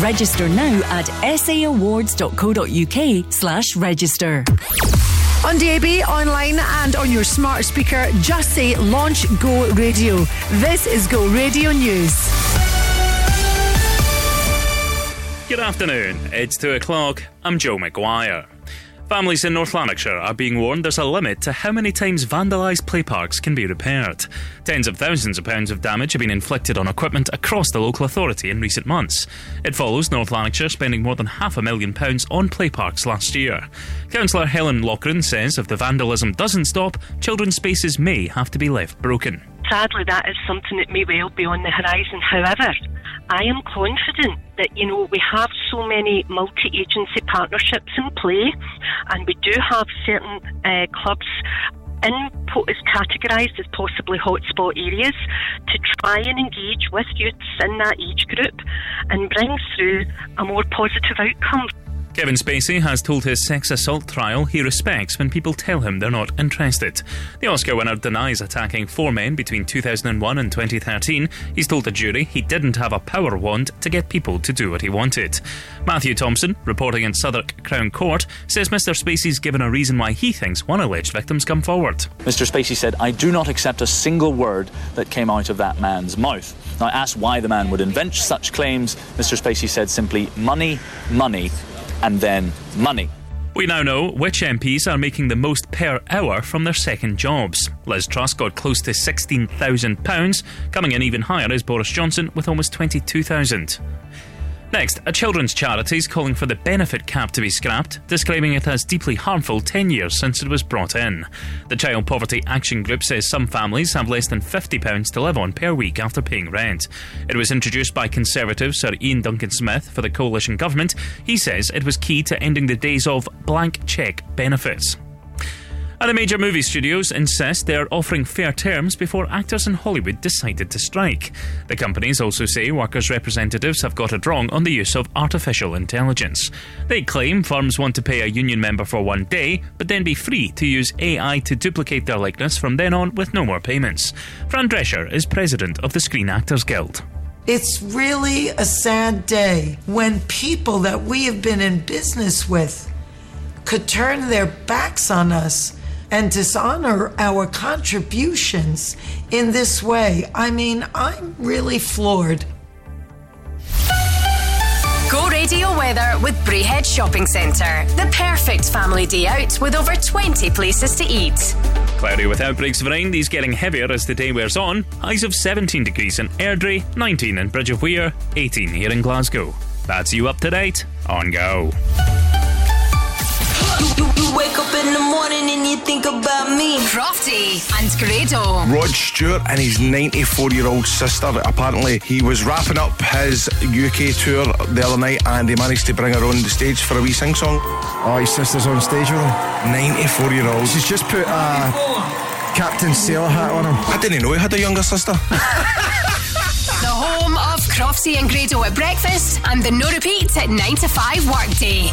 Register now at saawards.co.uk/register. On DAB, online and on your smart speaker, just say launch Go Radio. This is Go Radio News. Good afternoon. It's 2 o'clock. I'm Joe McGuire. Families in North Lanarkshire are being warned there's a limit to how many times vandalised play parks can be repaired. Tens of thousands of pounds of damage have been inflicted on equipment across the local authority in recent months. It follows North Lanarkshire spending more than £500,000 on play parks last year. Councillor Helen Loughran says if the vandalism doesn't stop, children's spaces may have to be left broken. Sadly, that is something that may well be on the horizon. However, I am confident that, you know, we have so many multi-agency partnerships in play, and we do have certain clubs in what is categorised as possibly hotspot areas to try and engage with youths in that age group and bring through a more positive outcome. Kevin Spacey has told his sex assault trial he respects when people tell him they're not interested. The Oscar winner denies attacking four men between 2001 and 2013. He's told the jury he didn't have a power wand to get people to do what he wanted. Matthew Thompson, reporting in Southwark Crown Court, says Mr Spacey's given a reason why he thinks one alleged victim's come forward. Mr Spacey said, "I do not accept a single word that came out of that man's mouth." Now, I asked why the man would invent such claims. Mr Spacey said simply, "Money, money, and then money." We now know which MPs are making the most per hour from their second jobs. Liz Truss got close to £16,000. Coming in even higher is Boris Johnson with almost £22,000. Next, a children's charity is calling for the benefit cap to be scrapped, describing it as deeply harmful 10 years since it was brought in. The Child Poverty Action Group says some families have less than £50 to live on per week after paying rent. It was introduced by Conservative Sir Ian Duncan Smith for the coalition government. He says it was key to ending the days of blank cheque benefits. And the major movie studios insist they are offering fair terms before actors in Hollywood decided to strike. The companies also say workers' representatives have got it wrong on the use of artificial intelligence. They claim firms want to pay a union member for 1 day, but then be free to use AI to duplicate their likeness from then on with no more payments. Fran Drescher is president of the Screen Actors Guild. It's really a sad day when people that we have been in business with could turn their backs on us and dishonor our contributions in this way. I mean, I'm really floored. Go Radio Weather with Brayhead Shopping Centre. The perfect family day out with over 20 places to eat. Cloudy with outbreaks of rain, these getting heavier as the day wears on. Highs of 17 degrees in Airdrie, 19 in Bridge of Weir, 18 here in Glasgow. That's you up to date on Go. You wake up in the morning and you think about me. Crofty and Grado. Rod Stewart and his 94-year-old sister. Apparently, he was wrapping up his UK tour the other night and he managed to bring her on the stage for a wee sing-song. Oh, his sister's on stage with him. 94-year-old. She's just put a Captain Sailor hat on him. I didn't know he had a younger sister. The home of Crofty and Grado at breakfast and the no repeat at 9 to 5 workday.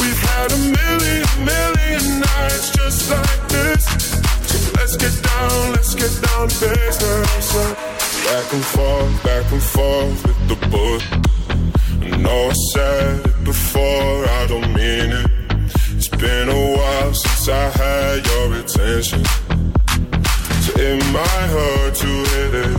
We've had a million nights just like this. So let's get down to business. Back and forth with the book. I know I said it before, I don't mean it. It's been a while since I had your attention, so it might hurt to hit it.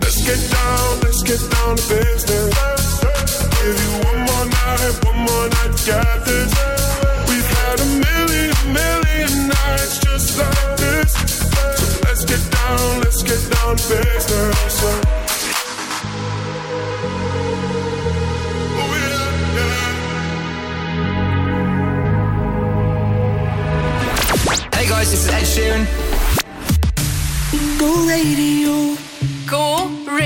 Let's get down to business. Give you one more night to get this. We've had a million nights just like this. So let's get down to business. Hey guys, this is Ed Sheeran. Go Radio. Go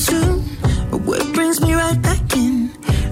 Soon, but work brings me right back in,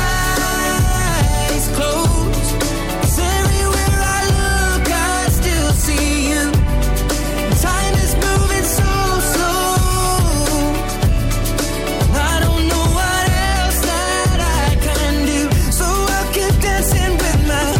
eyes closed. 'Cause everywhere I look, I still see you. Time is moving so slow, I don't know what else that I can do. So I keep dancing with my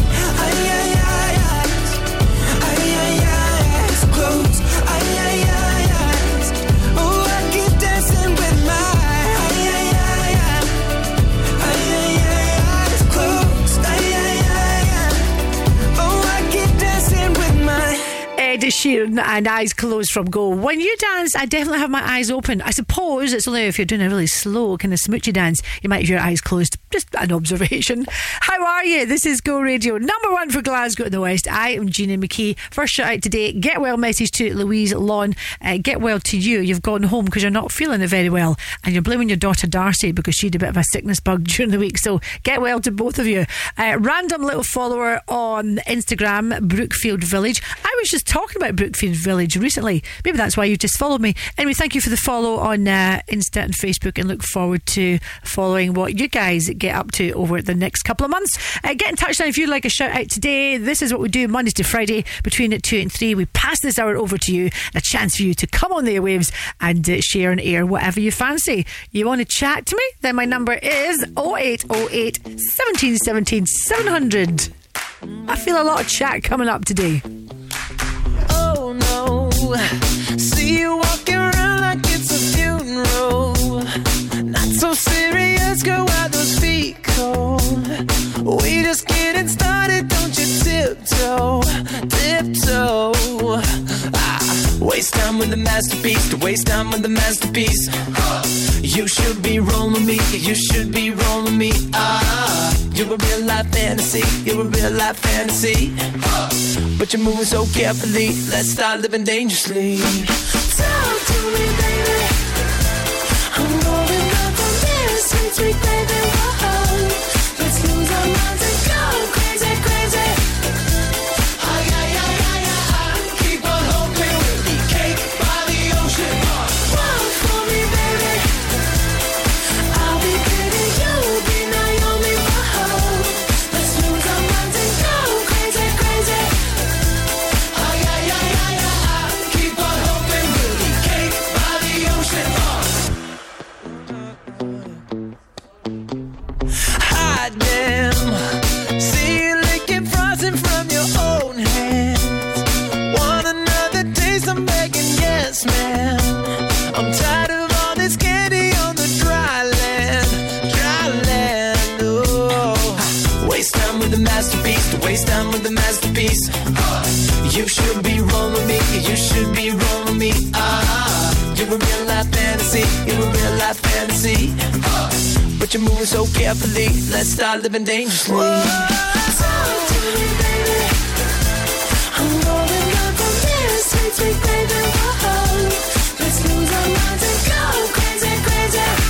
Sheeran and Eyes Closed from Go. When you dance, I definitely have my eyes open. I suppose it's only if you're doing a really slow kind of smoochy dance, you might have your eyes closed. Just an observation. How are you? This is Go Radio, number one for Glasgow and the West. I am Gina McKee. First shout out today, get well message to Louise Lawn. Get well to you. You've gone home because you're not feeling it very well, and you're blaming your daughter Darcy because she had a bit of a sickness bug during the week. So get well to both of you. Random little follower on Instagram, Brookfield Village. I was just talking about Brookfield Village recently. Maybe that's why you just followed me. Anyway, thank you for the follow on Insta and Facebook, and look forward to following what you guys get up to over the next couple of months. Get in touch now if you'd like a shout out today. This is what we do Mondays to Friday between 2 and 3. We pass this hour over to you, a chance for you to come on the airwaves and share and air whatever you fancy. You want to chat to me? Then my number is 0808 1717 700. I feel a lot of chat coming up today. Oh no, see you walking around like it's a funeral. Not so serious, girl, why those feet cold? We just getting started, don't you tiptoe, tiptoe. Waste time with the masterpiece, to waste time with the masterpiece. You should be rolling me, you should be rolling me. You're a real life fantasy, you're a real life fantasy. But you're moving so carefully, let's start living dangerously. Talk to me, baby. I'm going up on this since we played the ball. Let's lose our minds and go crazy, crazy. Waste time with the masterpiece. You should be rolling me, you should be rolling me. You're a real life fantasy, you're a real life fantasy. But you're moving so carefully, let's start living dangerously. Whoa. Talk to me, baby. I'm rolling up on this since we played the ball. Let's lose our minds and go crazy, crazy.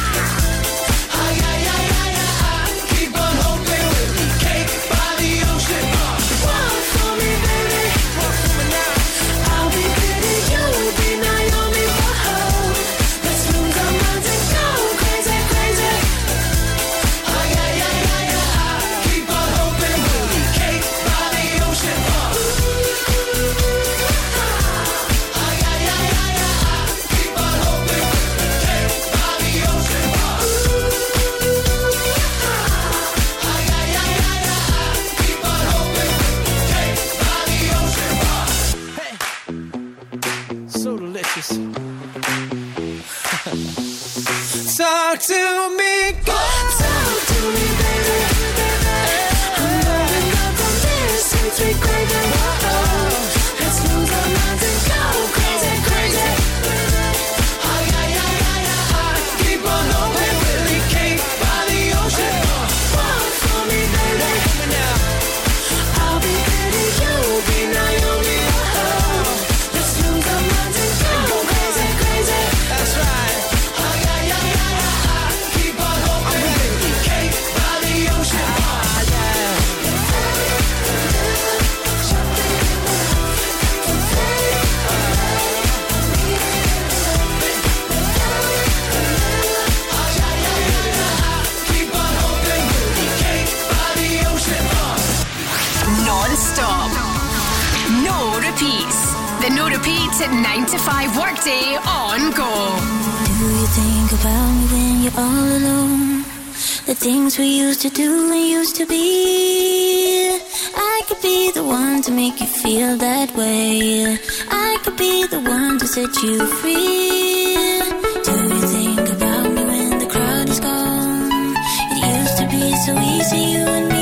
To me, go. Talk to me, baby. I'm going up on this since we played the ball. Let's lose our minds and go crazy, crazy. Ay, ay, ay, ay, ay. Keep on hoping we'll be caked by the ocean. Walk for me, baby. I'll be pretty, you'll be Naomi. Let's lose our minds and go crazy, crazy. That's right. The No Repeats at 9 to 5 workday on Go. Do you think about me when you're all alone? The things we used to do and used to be. I could be the one to make you feel that way. I could be the one to set you free. Do you think about me when the crowd is gone? It used to be so easy, you and me.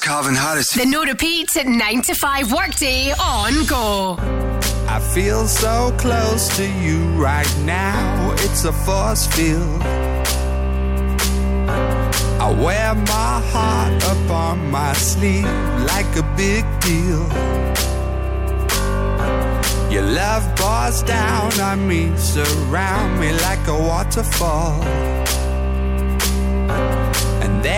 Calvin Harris. The no repeats at 9 to 5 workday on Go. I feel so close to you right now. It's a force field. I wear my heart up on my sleeve like a big deal. Your love pours down on me, surround me like a waterfall.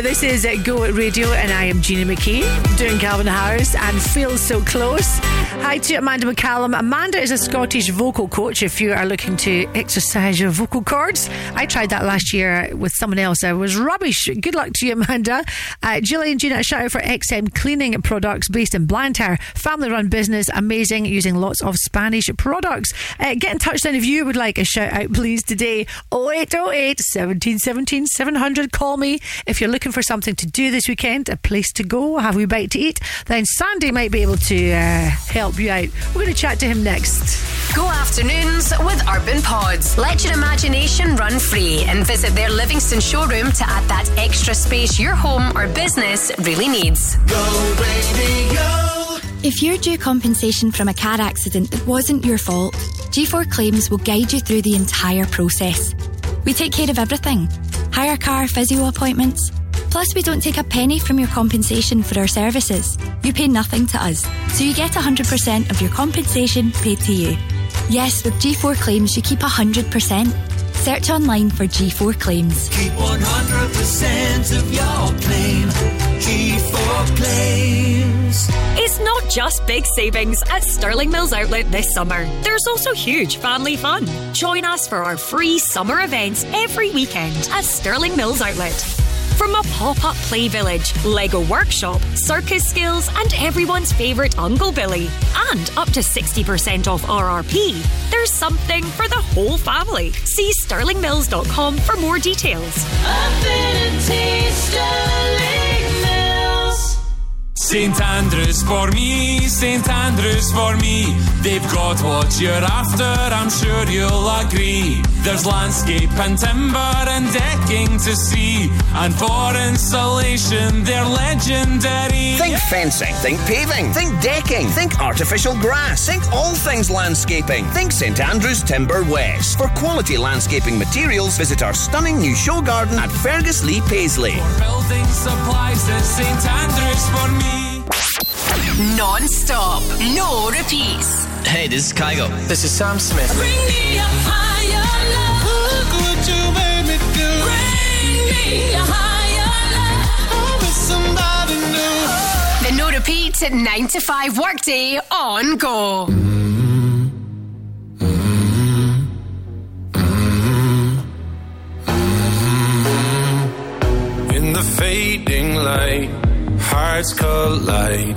This is Go Radio and I am Gina McKee doing Calvin Harris and Feel So Close. Hi to Amanda McCallum. Amanda is a Scottish vocal coach if you are looking to exercise your vocal cords. I tried that last year with someone else. I was rubbish. Good luck to you, Amanda. Julie and Gina, a shout out for XM Cleaning Products based in Blantyre. Family run business, amazing, using lots of Spanish products. Get in touch then if you would like a shout out, please, today. 0808 1717 700. Call me if you're looking for something to do this weekend, a place to go, have we bite to eat, then Sandy might be able to help you out. We're going to chat to him next. Go afternoons with Urban Pods. Let your imagination run free and visit their Livingston showroom to add that extra space your home or business really needs. Go Radio. If you're due compensation from a car accident that wasn't your fault, G4 Claims will guide you through the entire process. We take care of everything. Hire car, physio appointments. Plus, we don't take a penny from your compensation for our services. You pay nothing to us, so you get 100% of your compensation paid to you. Yes, with G4 Claims, you keep 100%. Search online for G4 Claims. Keep 100% of your claim. G4 Claims. It's not just big savings at Sterling Mills Outlet this summer. There's also huge family fun. Join us for our free summer events every weekend at Sterling Mills Outlet. From a pop-up play village, Lego workshop, circus skills and everyone's favourite Uncle Billy, and up to 60% off RRP, there's something for the whole family. See sterlingmills.com for more details. Affinity Sterling. St Andrew's for me, St Andrew's for me. They've got what you're after, I'm sure you'll agree. There's landscape and timber and decking to see, and for insulation they're legendary. Think fencing, think paving, think decking, think artificial grass, think all things landscaping. Think St Andrew's Timber West. For quality landscaping materials, visit our stunning new show garden at Ferguslie Paisley. For building supplies, there's St Andrew's for me. Non-stop, no repeats. Hey, this is Kygo. This is Sam Smith. Bring me a higher love. Look what you made me do. Bring me a higher love. I'm with somebody new. Oh. The no repeats at 9 to 5 workday on Go. Mm-hmm. Mm-hmm. Mm-hmm. In the fading light, hearts collide,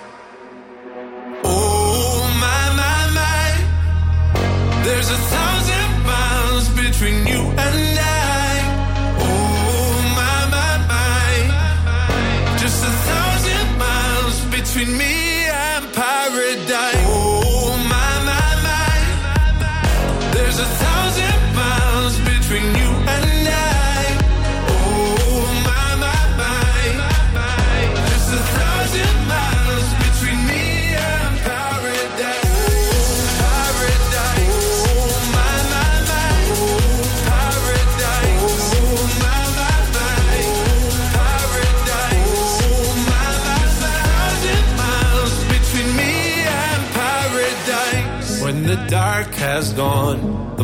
There's 1,000 miles between you and I. Oh, my. Just 1,000 miles between me and paradise. Oh, my. There's 1,000 miles between you and I. Oh, my. Just 1,000 miles between me and paradise. The dark has gone, the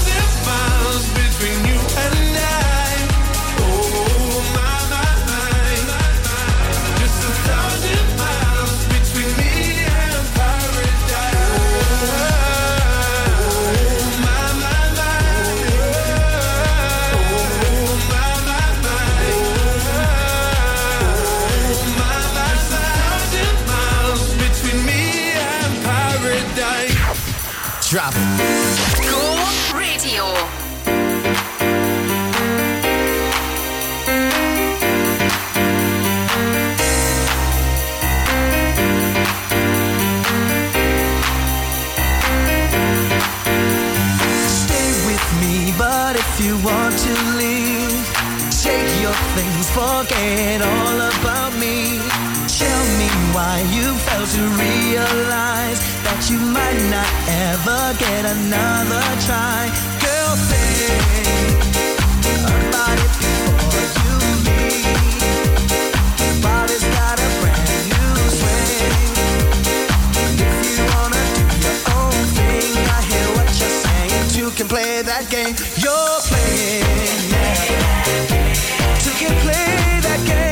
miles between you and me. Drop it. Go Radio. to realize that you might not ever get another try. Girl, think about it before you leave. Body's got a brand new swing. If you wanna do your own thing, I hear what you're saying. You can play that game you're playing. You can play that game.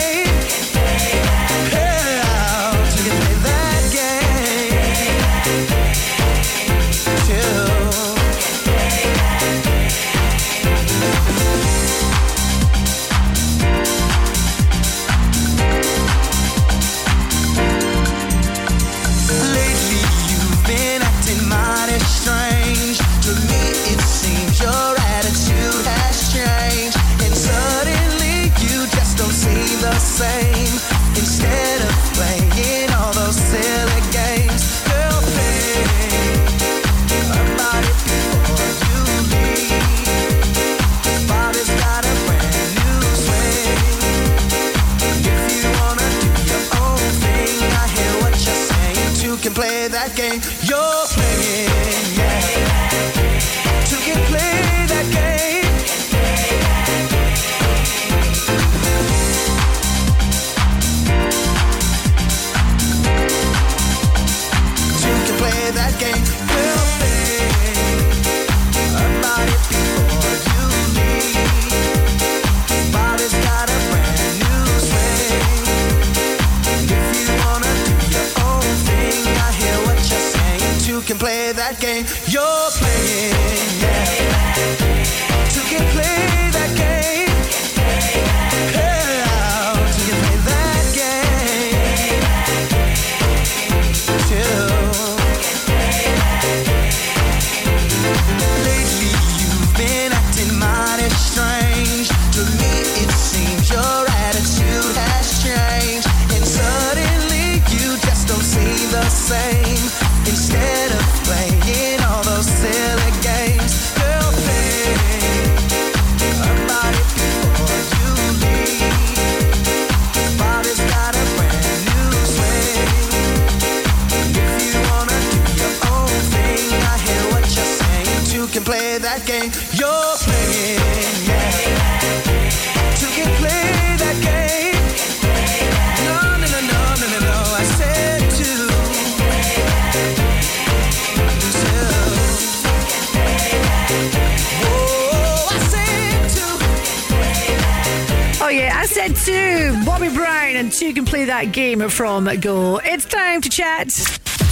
Game from Go. It's time to chat.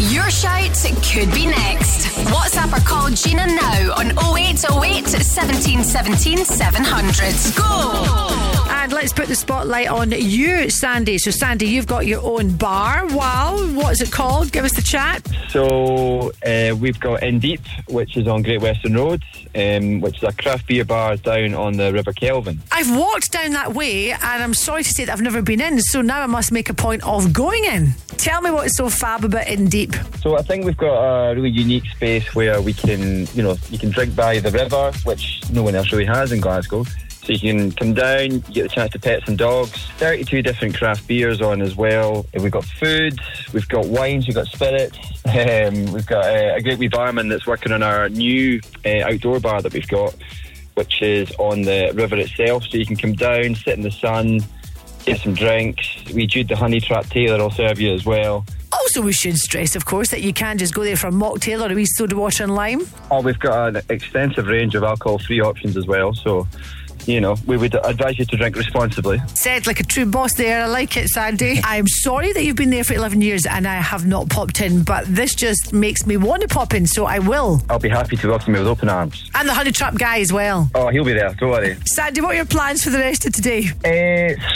Your shout could be next. WhatsApp or call Gina now on 0808 1717 700. Go! And let's put the spotlight on you, Sandy. So, Sandy, you've got your own bar. Wow. What is it called? Give us the chat. So, we've got In Deep, which is on Great Western Road, which is a craft beer bar down on the River Kelvin. I've walked down that way and I'm sorry to say that I've never been in, so now I must make a point of going in. Tell me what's so fab about In Deep. So I think we've got a really unique space where we can, you know, you can drink by the river, which no one else really has in Glasgow. So you can come down, you get the chance to pet some dogs. 32 different craft beers on as well. We've got food, we've got wines, we've got spirits. We've got a great wee barman that's working on our new outdoor bar that we've got, which is on the river itself. So you can come down, sit in the sun, get some drinks. We Jude the Honey Trap Taylor will serve you as well. Also, we should stress, of course, that you can just go there for a mocktail or a wee soda water and lime. Oh, we've got an extensive range of alcohol-free options as well, so... You know, we would advise you to drink responsibly. Said like a true boss there. I like it, Sandy. I'm sorry that you've been there for 11 years and I have not popped in, but this just makes me want to pop in, so I will. I'll be happy to welcome you with open arms. And the Honey Trap guy as well. Oh, he'll be there, don't worry. Sandy, what are your plans for the rest of today?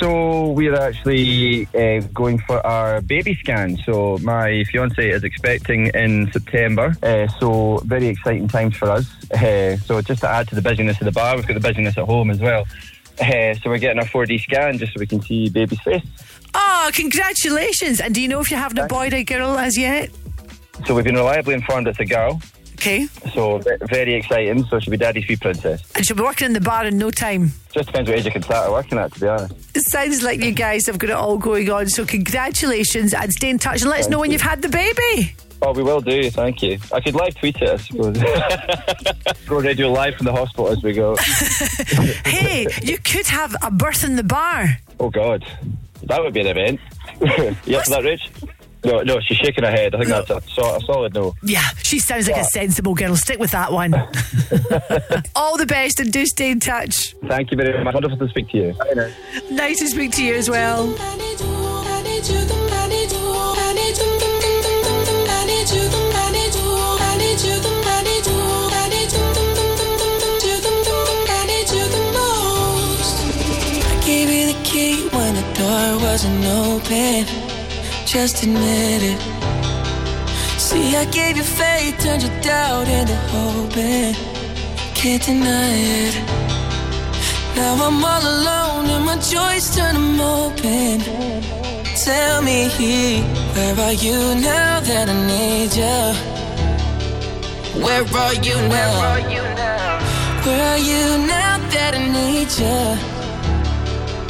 So we're actually going for our baby scan. So my fiance is expecting in September. So very exciting times for us. So just to add to the busyness of the bar, we've got the busyness at home as well. So we're getting a 4D scan just so we can see baby's face. Oh, congratulations. And do you know if you're having a boy or a girl as yet? So we've been reliably informed it's a girl. Okay. So very exciting. So she'll be Daddy's wee princess. And she'll be working in the bar in no time. Just depends what age you can start working at, to be honest. It sounds like you guys have got it all going on. So congratulations, and stay in touch and let us know when you've had the baby. Oh, we will do, thank you. I could live tweet it, I suppose. Go Radio live from the hospital as we go. Hey, you could have a birth in the bar. Oh, God. That would be an event. You up for that, Rich? No, she's shaking her head. I think that's a solid no. Yeah, she sounds like a sensible girl. Stick with that one. All the best and do stay in touch. Thank you very much. Wonderful to speak to you. Nice to speak to you as well. I gave you the key when the door wasn't open. Just admit it. See, I gave you faith, turned your doubt into hope, and can't deny it. Now I'm all alone and my joys turn them open. Tell me, where are you now that I need you? Where are you now? Where are you now that I need you?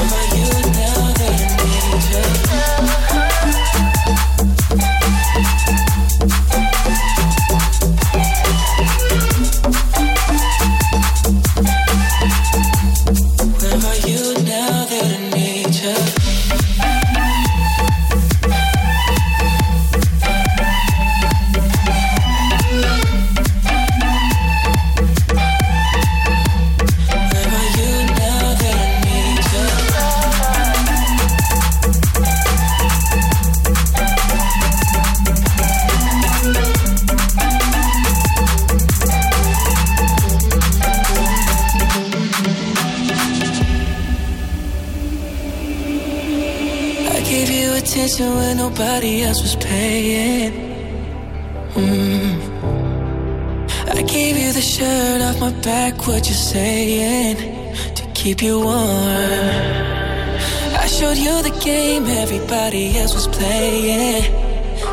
Where are you now that I need you? When nobody else was paying, I gave you the shirt off my back. What you saying? To keep you warm. I showed you the game everybody else was playing.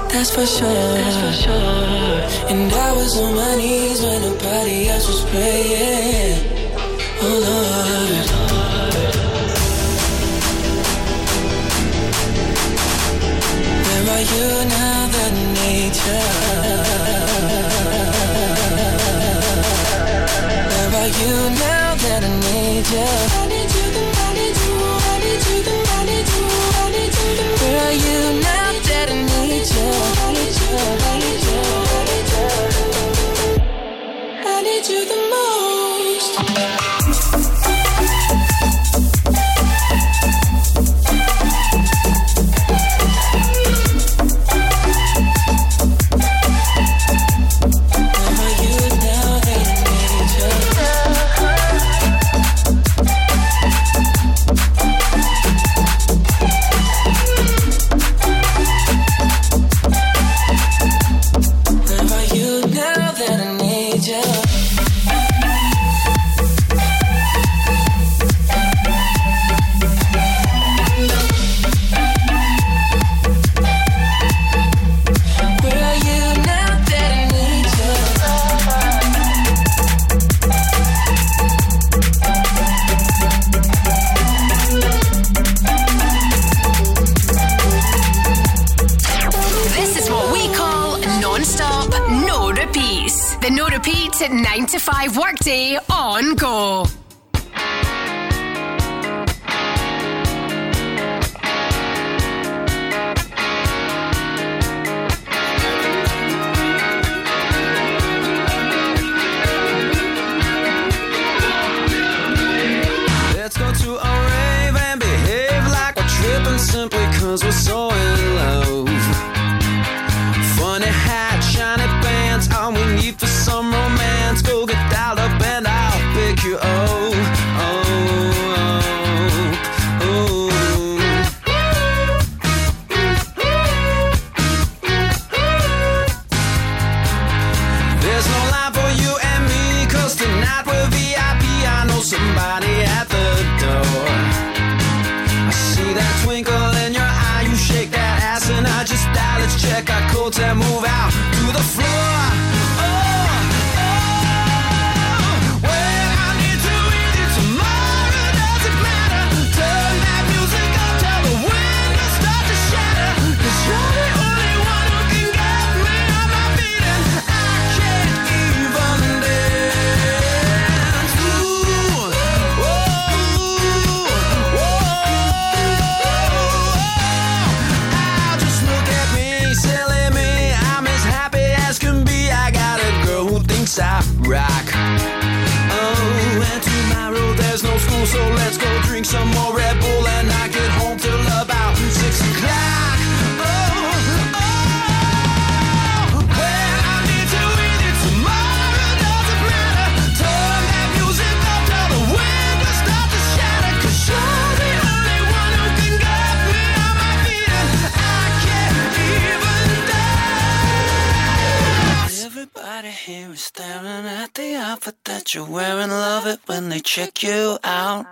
That's for sure. And I was on my knees when nobody else was praying. Oh Lord. Where are you now that I need you? Where are you now that I need you? Where are you now that I need you? I need you the most. Workday on Go. Let's go to a rave and behave like we're tripping simply cause we're so in love. Funny hat, shiny pants, all we need for some romance. Go get last check I called to move out to the floor. I rock. Oh, and tomorrow there's no school, so let's go drink some more Red Bull and not get home till about 6 o'clock. Here is staring at the outfit that you're wearing. Love it when they check you out.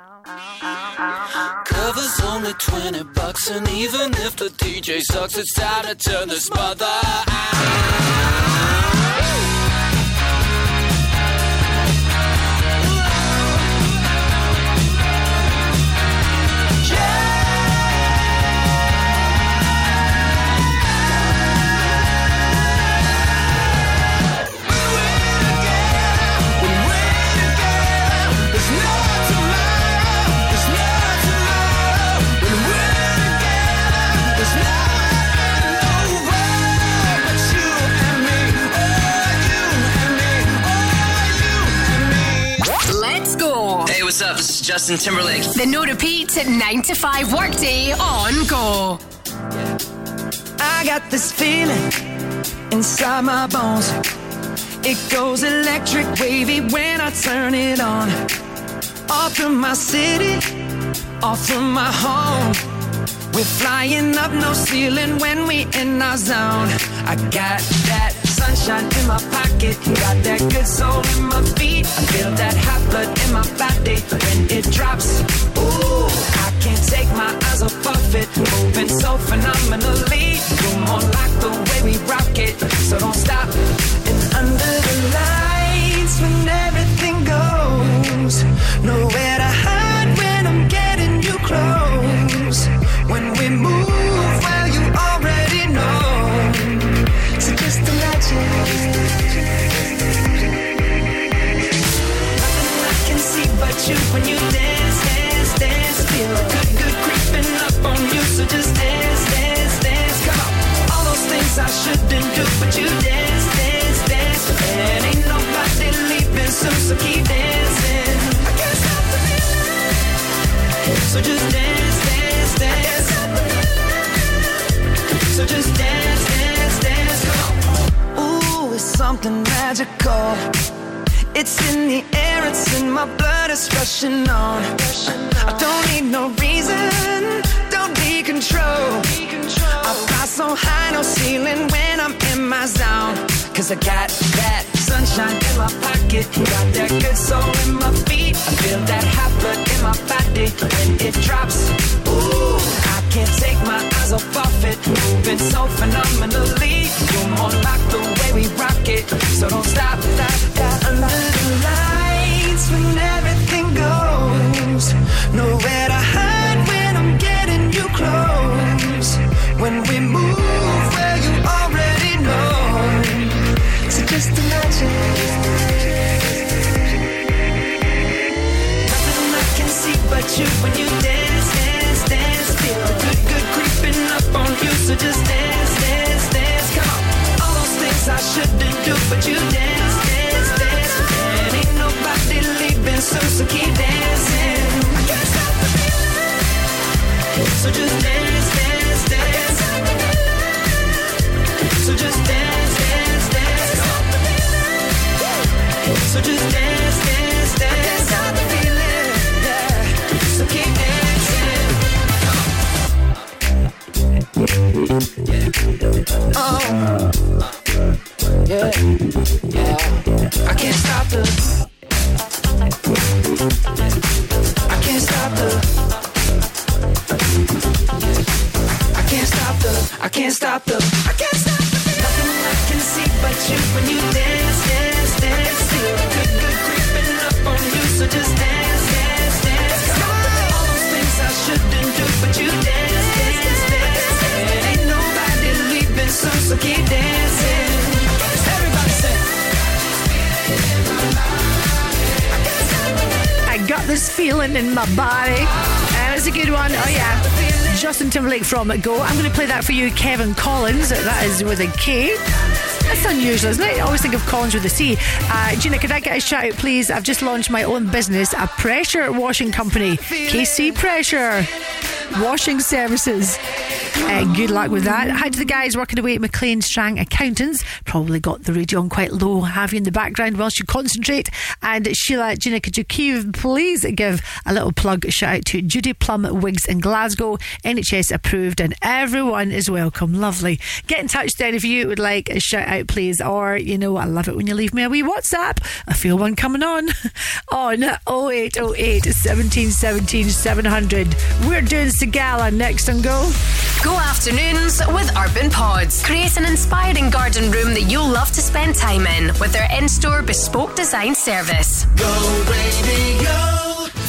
Cover's only $20, and even if the DJ sucks, it's time to turn this mother out. What's up? This is Justin Timberlake. The No Repeat at 9 to 5 workday on Go. I got this feeling inside my bones. It goes electric wavy when I turn it on. Off from my city, off from my home. We're flying up, no ceiling when we in our zone. I got that sunshine in my pocket, got that good soul in my feet. I feel that hot blood in my body when it drops. Ooh, I can't take my eyes off of it, moving so phenomenally. Come on, like the way we rock it, so don't stop. And under the lights when everything goes, nowhere to hide when I'm getting you close. When we move, well, you already know. So just imagine. Nothing I can see but you when you dance, dance, dance. Feel good, good creeping up on you. So just dance, dance, dance. Come on. All those things I shouldn't do, but you dance, dance, dance. And ain't nobody leaving soon, so keep dancing. I can't stop the feeling. So just dance, dance, dance. I can't stop the feeling. So just dance, dance, dance. It's something magical. It's in the air, it's in my blood, it's rushing on. I don't need no reason, don't be control. I fly so high, no ceiling when I'm in my zone. Cause I got that sunshine in my pocket, got that good soul in my feet. I feel that hot blood in my body when it drops. Ooh, I can't take my eyes off of it, moving so phenomenally. You're more like the way we rock it, so don't stop. Under the lights when everything goes, nowhere to hide when I'm getting you close. When we move, well, you already know. Just imagine. Nothing I can see but you when you dance, dance, dance. Feel the good, good creeping up on you. So just dance, dance, dance. Come on. All those things I shouldn't do, but you dance, dance, dance. And ain't nobody leaving soon, so keep dancing. I can't stop the feeling. So just dance, dance, dance. I can't stop the feeling. So just dance, dance, dance. So just dance, dance, dance. I can't stop the feeling, yeah. So keep dancing. Yeah. Oh. Yeah. Yeah. I can't stop the. I can't stop the. I can't stop the. I can't stop the. I can't stop the. I can't stop the. So keep dancing. Everybody say, I got this feeling in my body. That's a good one. Oh yeah, Justin Timberlake from Go. I'm going to play that for you, Kevin Collins. That is with a K. That's unusual, isn't it? I always think of Collins with a C. Gina, could I get a shout out, please? I've just launched my own business, a pressure washing company, KC Pressure Washing Services. Good luck with that. Hi to the guys working away at McLean Strang Accountants. Probably got the radio on quite low, have you in the background whilst you concentrate. And Sheila, Gina, could you please give a little plug shout out to Judy Plum Wigs in Glasgow, NHS approved, and everyone is welcome. Lovely. Get in touch then if you would like a shout out, please. Or, you know, I love it when you leave me a wee WhatsApp. I feel one coming on. On 0808 1717 700. We're doing Segala next on Go. Go Afternoons with Urban Pods. Create an inspiring garden room that you'll love to spend time in with their in-store bespoke design service. Go, baby, go!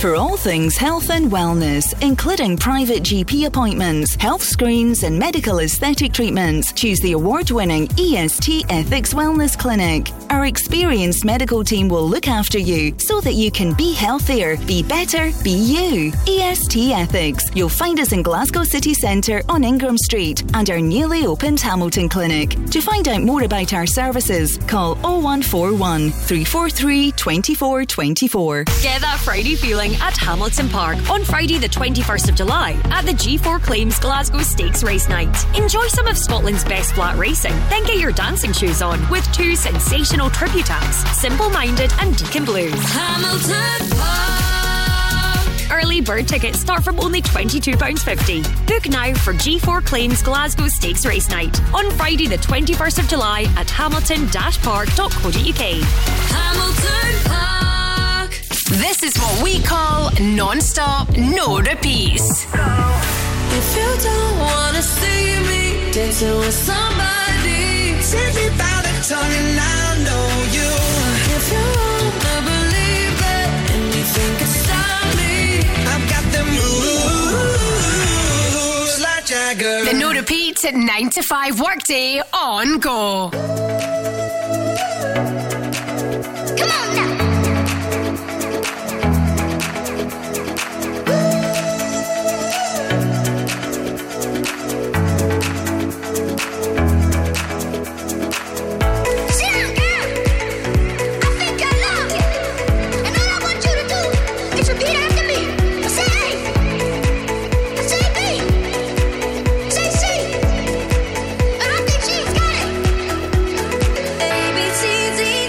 For all things health and wellness, including private GP appointments, health screens and medical aesthetic treatments, choose the award-winning EST Ethics Wellness Clinic. Our experienced medical team will look after you so that you can be healthier, be better, be you. EST Ethics. You'll find us in Glasgow City Centre on Ingram Street and our newly opened Hamilton Clinic. To find out more about our services, call 0141 343 2424. Get that Friday feeling at Hamilton Park on Friday the 21st of July at the G4 Claims Glasgow Stakes Race Night. Enjoy some of Scotland's best flat racing, then get your dancing shoes on with 2 sensational tribute acts, Simple Minded and Deacon Blue. Hamilton Park! Early bird tickets start from only £22.50. Book now for G4 Claims Glasgow Stakes Race Night on Friday the 21st of July at hamilton-park.co.uk. Hamilton Park. This is what we call non-stop, no repeats. If you don't want to see me dancing with somebody, take me by the tongue and I know you. If you wanna believe it and you think it's the no repeat at 9 to 5 workday on Go. Come on now. It's easy.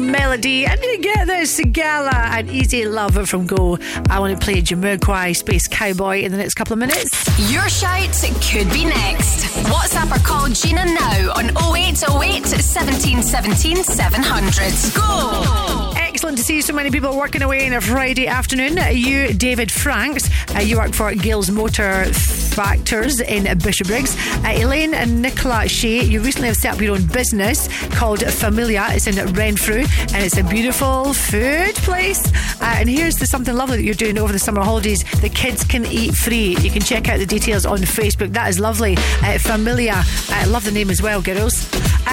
beautiful melody. I'm going to get this to Gala and Easy Lover from Go. I want to play Jamiroquai Space Cowboy in the next couple of minutes. Your shout could be next. WhatsApp or call Gina now on 0808 1717 700. Go! Excellent to see so many people working away on a Friday afternoon. You, David Franks, you work for Gales Motor Factors in Bishopbriggs. Elaine and Nicola Shea, you recently have set up your own business called Familia. It's in Renfrew and it's a beautiful food place. And here's the something lovely that you're doing over the summer holidays. The kids can eat free. You can check out the details on Facebook. That is lovely. Familia. I love the name as well, girls.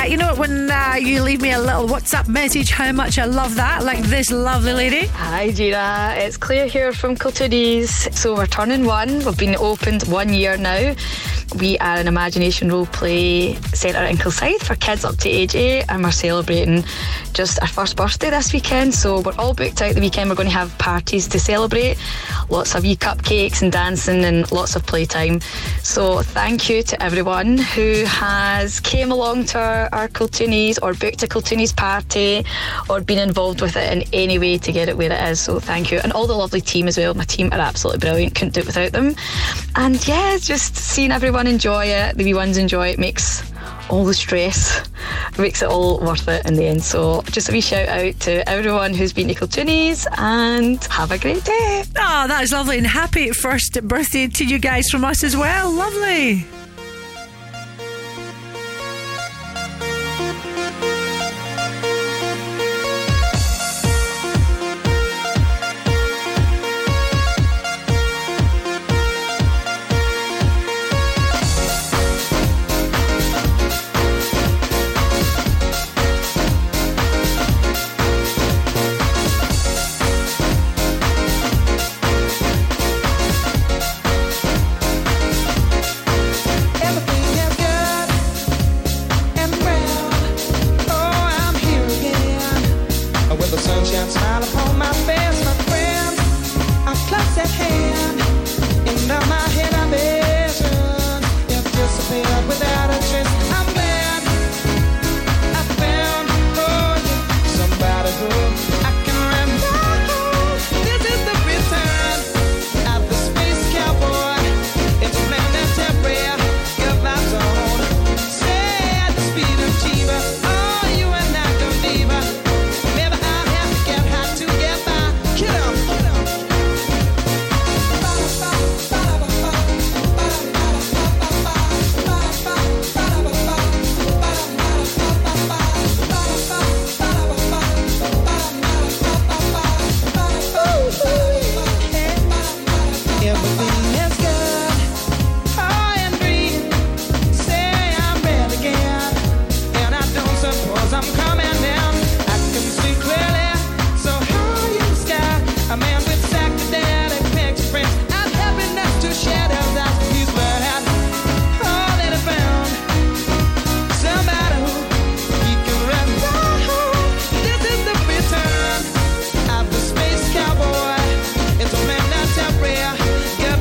You know when you leave me a little WhatsApp message, how much I love that. Like this lovely lady. Hi Gina, it's Claire here from Kooltoonies. So we're turning one. We've been opened 1 year now. We are an imagination role play centre in Kilsyth for kids up to age 8, and we're celebrating just our first birthday this weekend. So we're all booked out the weekend. We're going to have parties to celebrate. Lots of wee cupcakes and dancing and lots of playtime. So thank you to everyone who has came along to our Kooltoonies or booked a Kooltoonies party or been involved with it in any way to get it where it is. So thank you. And all the lovely team as well. My team are absolutely brilliant. Couldn't do it without them. And yeah, just seeing everyone enjoy it, the wee ones enjoy it, makes all the stress, makes it all worth it in the end. So just a wee shout out to everyone who's been to Kooltoonies and have a great day. Oh, that is lovely, and happy first birthday to you guys from us as well. Lovely.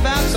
About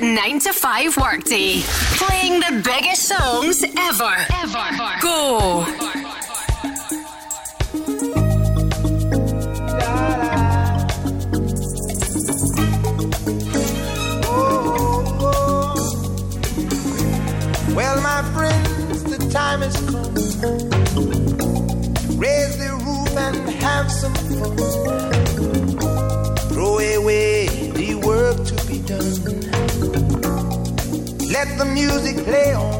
9-to-5 workday. Playing the biggest songs ever. Go. Well, my friends, the time has come. Raise the roof and have some fun. Throw away the work to be done. Let the music play on.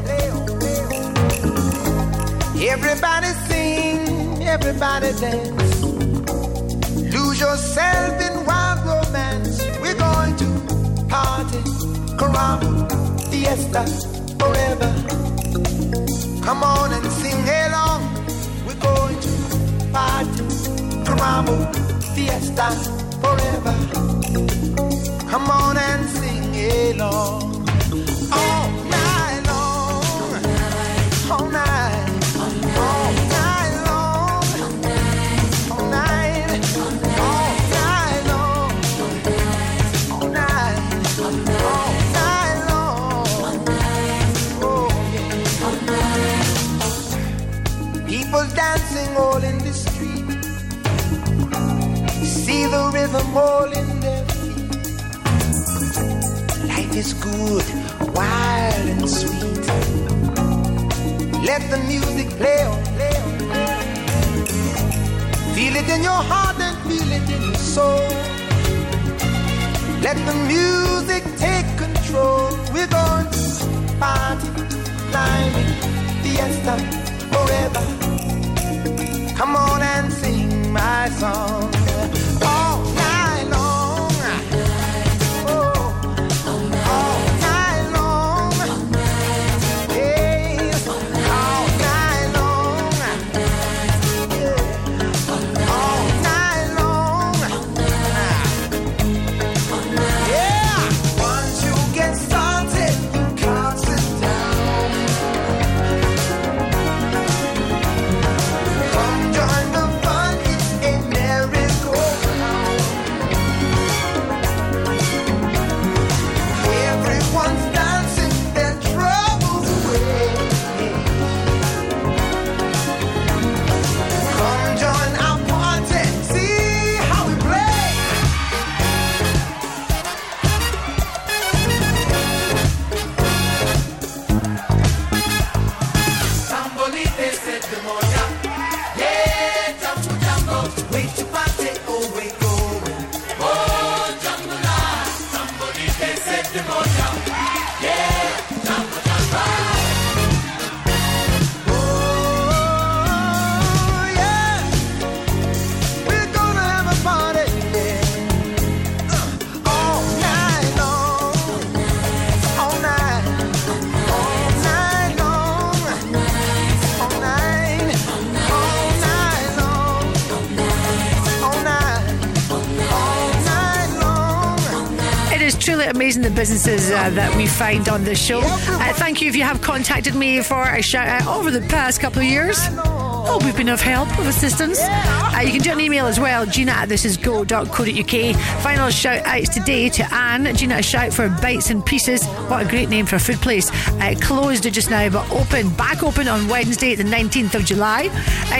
Everybody sing, everybody dance. Lose yourself in wild romance. We're going to party, caramba, fiesta. Forever. Come on and sing along. We're going to party, caramba, fiesta, forever. Come on and sing along. All night long. All night. All night long. All night. All night long. All night. All night. People dancing all in the street. See the rhythm all in their feet. Life is good, wild and sweet. Let the music play on, play on. Feel it in your heart and feel it in your soul. Let the music take control. We're going to party, climbing, fiesta. Forever. Come on and sing my song. All night long. Oh. All night long. Yes. All night long. Yeah. All night long. Yeah. Once you get started, you can't sit down. Amazing the businesses that we find on this show. Thank you if you have contacted me for a shout out over the past couple of years. Hope we've been of help, of assistance. You can do an email as well, gina@thisisgo.co.uk. Final shout outs today to Anne. Gina, a shout for Bites and Pieces. What a great name for a food place. Closed just now, but back open on Wednesday the 19th of July.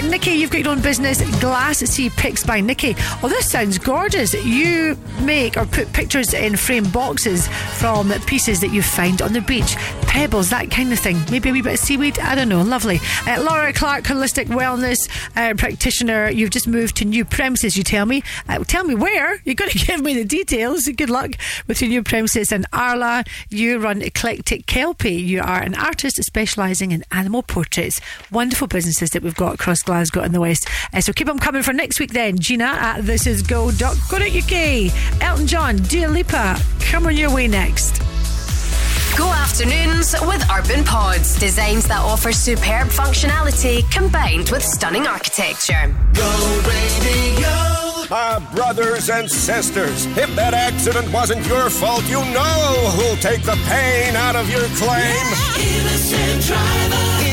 Nikki, you've got your own business, Glass Sea Picks by Nikki. Oh, this sounds gorgeous. You make or put pictures in frame boxes from pieces that you find on the beach. Pebbles, that kind of thing. Maybe a wee bit of seaweed, I don't know. Lovely. Laura Clark, holistic wellness practitioner. You've just moved to new premises, you tell me. Tell me where. You're going to give me the details. Good luck with your new premises. And Arla, you run Eclectic Kelpie. You are an artist specialising in animal portraits. Wonderful businesses that we've got across Glasgow and the West. So keep them coming for next week then. Gina@thisisgo.co.uk. Elton John, Dua Lipa, coming your way next. Go Afternoons with Urban Pods. Designs that offer superb functionality combined with stunning architecture. Go Radio. Ah, brothers and sisters, if that accident wasn't your fault, you know who'll take the pain out of your claim. Innocent driver.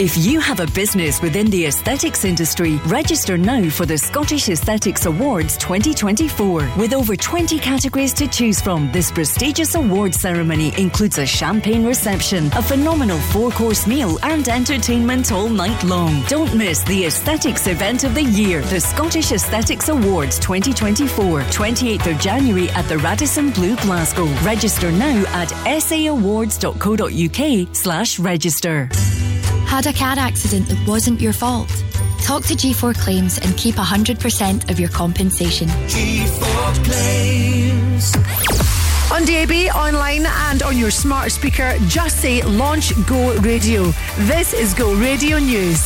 If you have a business within the aesthetics industry, register now for the Scottish Aesthetics Awards 2024. With over 20 categories to choose from, this prestigious award ceremony includes a champagne reception, a phenomenal four-course meal and entertainment all night long. Don't miss the aesthetics event of the year, the Scottish Aesthetics Awards 2024, 28th of January at the Radisson Blue, Glasgow. Register now at saawards.co.uk/register. Had a car accident that wasn't your fault? Talk to G4 Claims and keep 100% of your compensation. G4 Claims. On DAB, online and on your smart speaker, just say launch Go Radio. This is Go Radio News.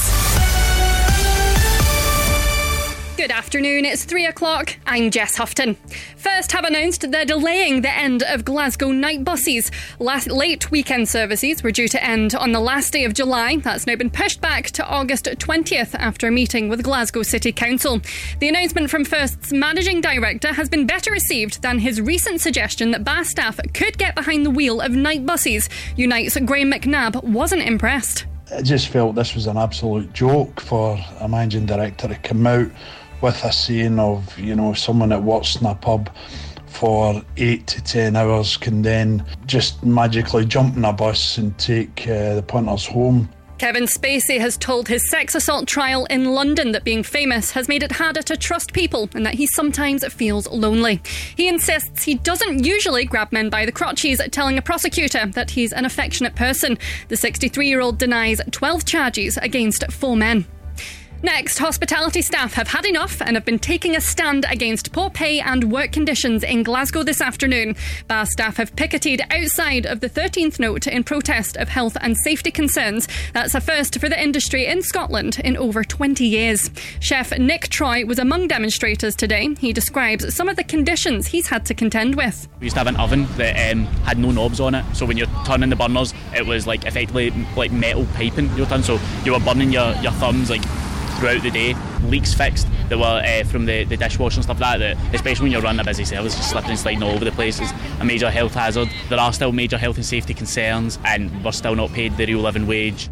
Good afternoon, it's 3 o'clock. I'm Jess Houghton. First have announced they're delaying the end of Glasgow night buses. Late weekend services were due to end on the last day of July. That's now been pushed back to August 20th after a meeting with Glasgow City Council. The announcement from First's managing director has been better received than his recent suggestion that bar staff could get behind the wheel of night buses. Unite's Graham McNabb wasn't impressed. I just felt this was an absolute joke for a managing director to come out with a saying of, you know, someone that works in a pub for 8 to 10 hours can then just magically jump in a bus and take the punters home. Kevin Spacey has told his sex assault trial in London that being famous has made it harder to trust people and that he sometimes feels lonely. He insists he doesn't usually grab men by the crotches, telling a prosecutor that he's an affectionate person. The 63-year-old denies 12 charges against 4 men. Next, hospitality staff have had enough and have been taking a stand against poor pay and work conditions in Glasgow this afternoon. Bar staff have picketed outside of the 13th note in protest of health and safety concerns. That's a first for the industry in Scotland in over 20 years. Chef Nick Troy was among demonstrators today. He describes some of the conditions he's had to contend with. We used to have an oven that had no knobs on it, so when you're turning the burners, it was like effectively like metal piping you were turning, so you were burning your thumbs like throughout the day. Leaks fixed that were from the dishwasher and stuff like that, especially when you're running a busy service, just slipping and sliding all over the place is a major health hazard. There are still major health and safety concerns, and we're still not paid the real living wage.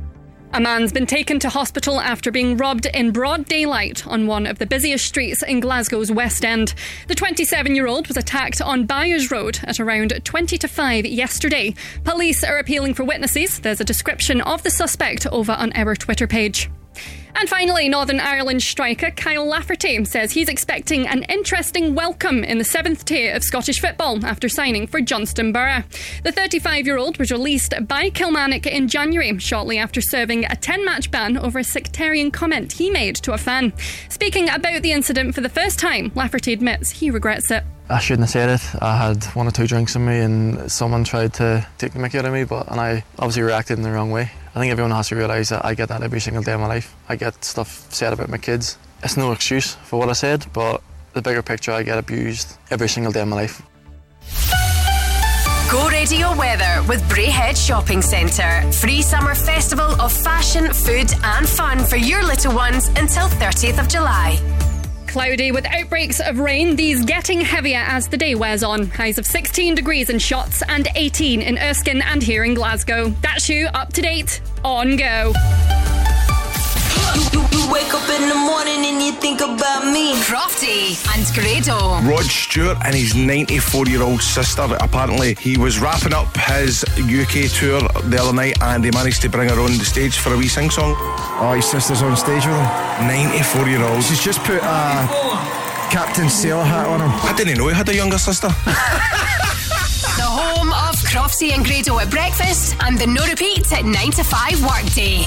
A man's been taken to hospital after being robbed in broad daylight on one of the busiest streets in Glasgow's West End. The 27-year-old was attacked on Byers Road at around 20 to 5 yesterday. Police are appealing for witnesses. There's a description of the suspect over on our Twitter page. And finally, Northern Ireland striker Kyle Lafferty says he's expecting an interesting welcome in the seventh tier of Scottish football after signing for Johnston Borough. The 35-year-old was released by Kilmarnock in January, shortly after serving a 10-match ban over a sectarian comment he made to a fan. Speaking about the incident for the first time, Lafferty admits he regrets it. I shouldn't have said it. I had one or two drinks in me and someone tried to take the mickey out of me, and I obviously reacted in the wrong way. I think everyone has to realise that I get that every single day of my life. I get stuff said about my kids. It's no excuse for what I said, but the bigger picture, I get abused every single day of my life. Go Radio Weather with Brayhead Shopping Centre. Free summer festival of fashion, food and fun for your little ones until 30th of July. Cloudy with outbreaks of rain, these getting heavier as the day wears on. Highs of 16 degrees in Shotts and 18 in Erskine and here in Glasgow. That's you up to date on Go. You wake up in the morning and you think about me. Crofty and Grado. Rod Stewart and his 94-year-old sister. Apparently, he was wrapping up his UK tour the other night and they managed to bring her on the stage for a wee sing-song. Oh, his sister's on stage with him. 94-year-old. She's just put a Captain Sailor hat on him. I didn't know he had a younger sister. The home of Crofty and Grado at breakfast and the no repeats at 9 to 5 workday.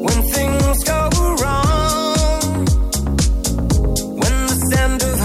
When things go wrong, when the standards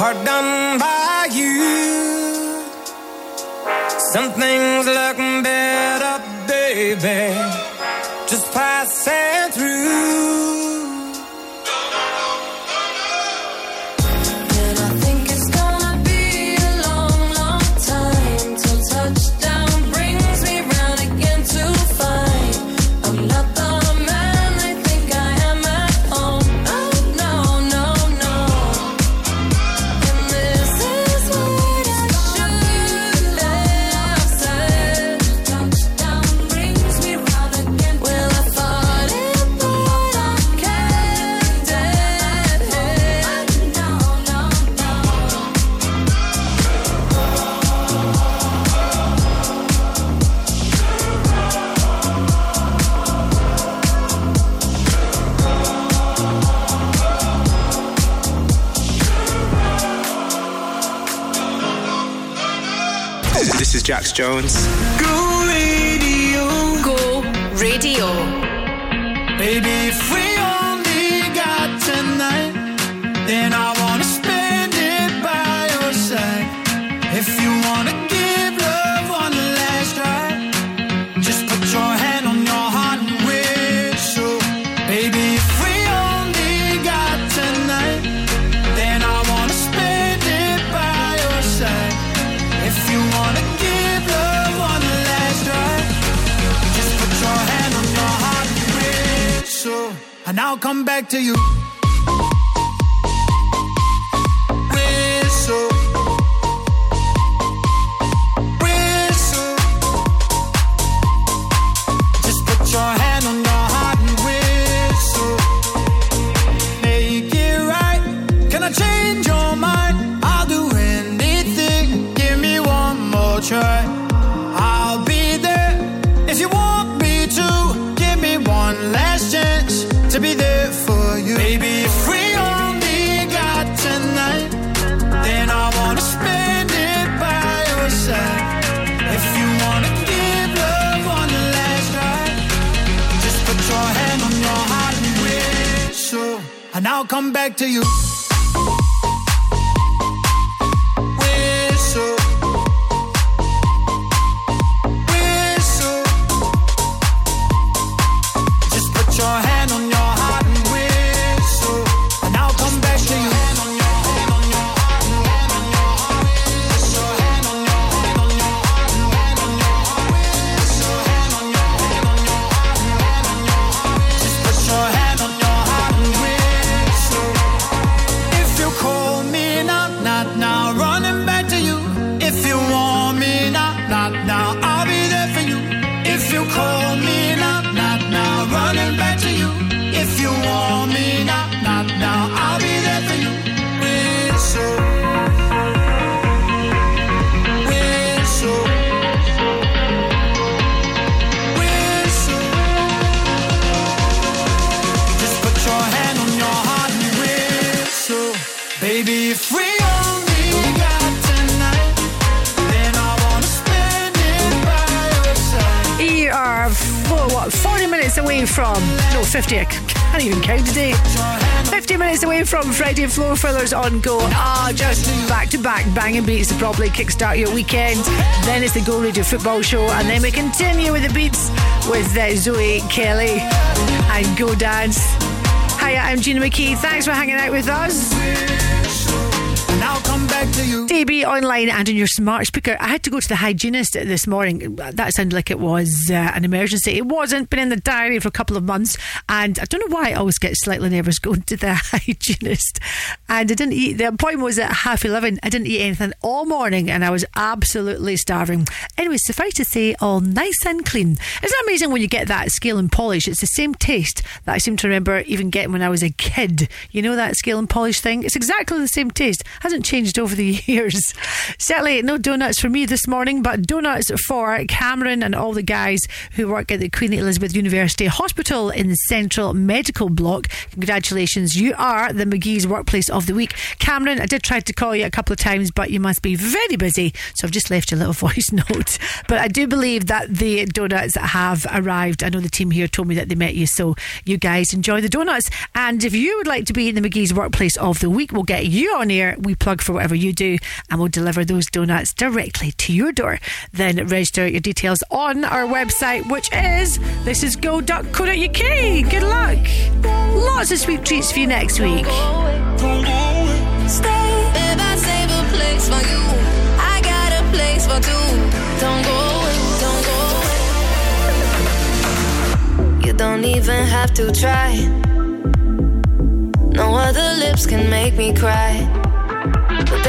hard done by you. Some things look better, baby, just passing through. This is Jax Jones. Go Radio. Go Radio. Baby, if we only got tonight, then I want to spend it by your side. If you want to give love one last try, just put your hand on your heart and whistle. Baby, if we only got tonight, then I want to spend it by your side. If you want to and I'll come back to you. Whistle, whistle. Just put your hand on your heart and whistle. Make it right. Can I change your mind? I'll do anything. Give me one more try. I'll be there if you want me to. Give me one last chance to be there for you. Baby, if we only got tonight, then I wanna spend it by your side. If you wanna give love one last try, just put your hand on your heart and whistle, and I'll come back to you. Away from, no, 50, I can't even count today. 50 minutes away from Friday Floor Fillers on Go. Just back-to-back banging beats to probably kickstart your weekend. Then it's the Go Radio football show, and then we continue with the beats with Zoe Kelly and Go Dance. Hi, I'm Gina McKee. Thanks for hanging out with us. I'll come back to you. DB online and on your smart speaker. I had to go to the hygienist this morning. That sounded like it was an emergency. It wasn't. Been in the diary for a couple of months, and I don't know why I always get slightly nervous going to the hygienist. And I didn't eat. The appointment was at 11:30. I didn't eat anything all morning, and I was absolutely starving. Anyway, suffice to say, all nice and clean. Isn't it amazing when you get that scale and polish? It's the same taste that I seem to remember even getting when I was a kid. You know that scale and polish thing? It's exactly the same taste. Hasn't changed over the years. Shutters. Certainly no donuts for me this morning, but donuts for Cameron and all the guys who work at the Queen Elizabeth University Hospital in the Central Medical Block. Congratulations, you are the McGee's Workplace of the Week. Cameron, I did try to call you a couple of times, but you must be very busy, so I've just left you a little voice note. But I do believe that the donuts have arrived. I know the team here told me that they met you, so you guys enjoy the donuts. And if you would like to be in the McGee's Workplace of the Week, we'll get you on air, we plug for whatever you do, and we'll deliver those donuts directly to your door. Then register your details on our website, which is thisisgo.co.uk. Good luck. Lots of sweet treats for you next week. Stay. Babe, I save a place for you. I got a place for two. Don't go away, don't go away. You don't even have to try. No other lips can make me cry. But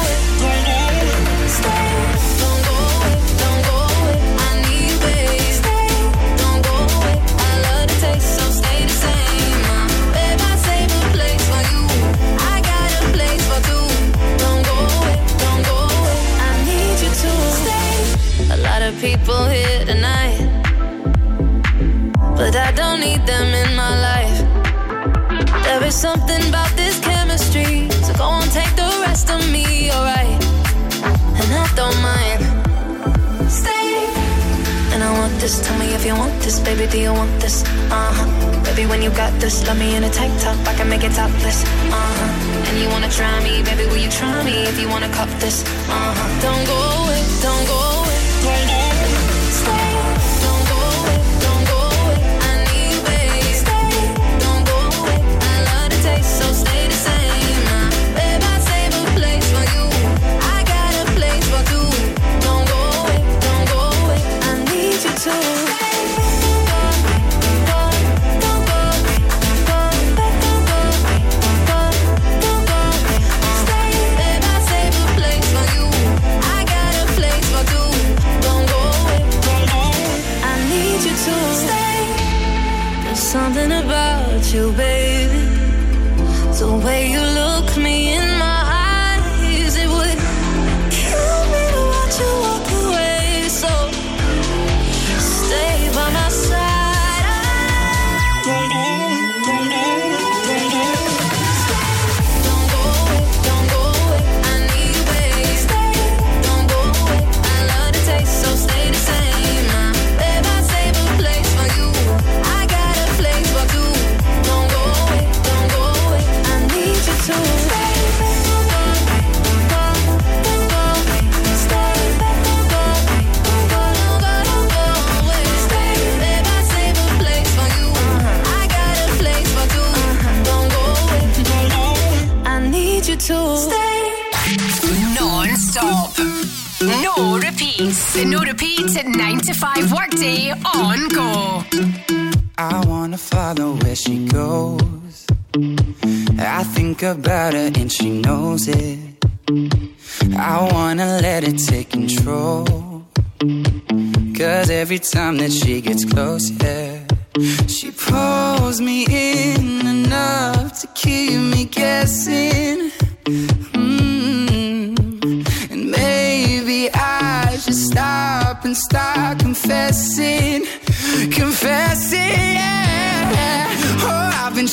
away. Stay. Don't go away, don't go away. I need you, baby. Stay. Don't go away, I love the taste, so stay the same. Babe, I save a place for you. I got a place for two. Don't go away, don't go away. To stay. A lot of people here tonight, but I don't need them in my life. There is something about this chemistry, so go on, take the rest of me, alright? And I don't mind. Stay. And I want this, tell me if you want this. Baby, do you want this? Uh-huh. Baby, when you got this, love me in a tank top, I can make it topless. Uh-huh. And you wanna try me, baby, will you try me? If you wanna cop this, uh-huh. Don't go away, don't go away. Stay. Don't go away, don't go away. I need you, baby. Stay. Don't go away, I love the taste, so stay the same. Babe, I save a place for you. I got a place for two. Don't go away, don't go away. I need you too. Something about you, baby. The way you look me in my eyes, it would kill me to watch you walk away. So stay by my side. Don't go away, don't go away. I need you, baby. Stay. Don't go away. I love the taste, so stay the same. Babe, I save a place for you. I got place for two. Don't go away, don't go away. I need you to stay. Don't go away, don't go away. Don't go away, stay. Don't go away, don't go away. Don't go away, stay. Babe, I save a place for you. I got a place for two. Don't go away, don't go away. I need you to stay. Non-stop. No repeats. The no repeats at 9 to 5 workday on Go. I wanna follow where she goes. I think about her and she knows it. I wanna let it take control. Cause every time that she gets closer, she pulls me in enough to keep me guessing. And maybe I should stop and start confessing. Confessing, yeah. Oh, I've been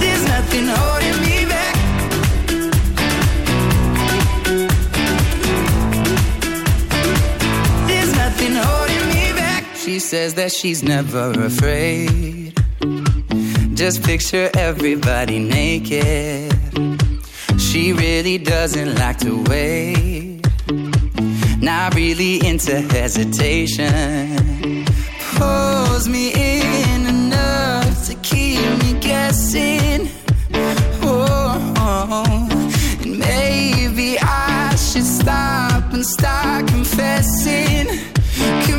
There's nothing holding me back. Holding me back. She says that she's never afraid. Just picture everybody naked. She really doesn't like to wait. not really into hesitation. Pulls me in enough to keep me guessing. Oh, and maybe I should stop and start confessing,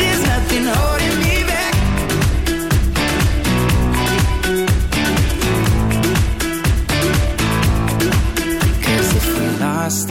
There's nothing holding me back. Cause if we lost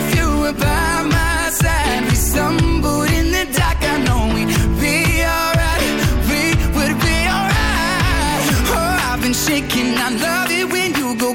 if you were by my side. We stumbled in the dark, I know we'd be alright. We would be alright. Oh, I've been shaking, I love it when you go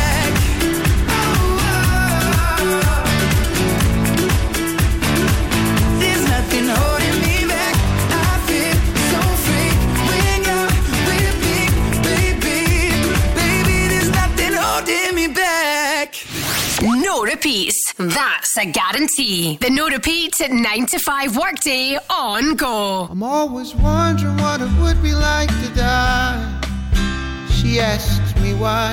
Oh, oh, oh. There's nothing holding me back. I feel so free when you're with me, baby. Baby, there's nothing holding me back. No repeats, that's a guarantee. The no repeat at 9 to 5 workday on Go. I'm always wondering what it would be like to die. She asks me why.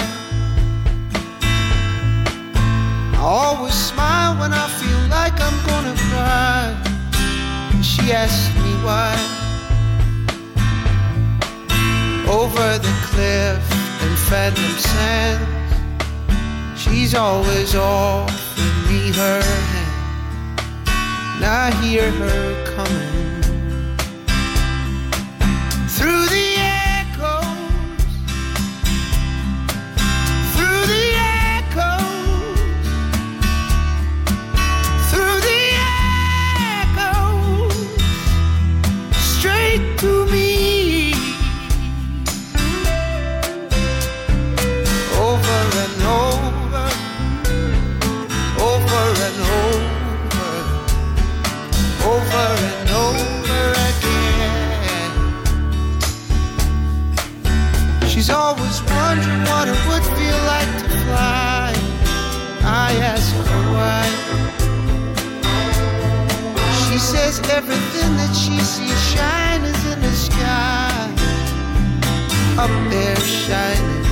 I always smile when I feel like I'm gonna cry. She asks me why. Over the cliff in Fenham Sands, she's always offering me her hand, and I hear her coming through the echoes, through the echoes, through the echoes, straight to me, over and over. Over and over again. She's always wondering what it would feel like to fly. I ask her why. She says everything that she sees shine is in the sky, up there shining.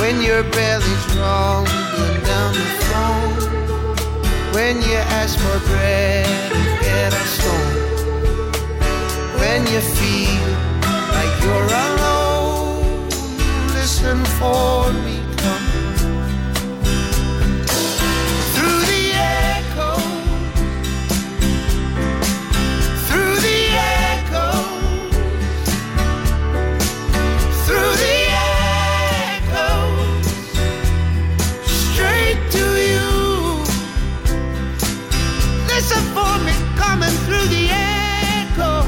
When your belly's wrong, you're down the phone. When you ask for bread, you get a stone. When you feel like you're alone, listen for me coming. Through the echo, through the echo, through the echoes, straight to you. Listen for me coming through the echo,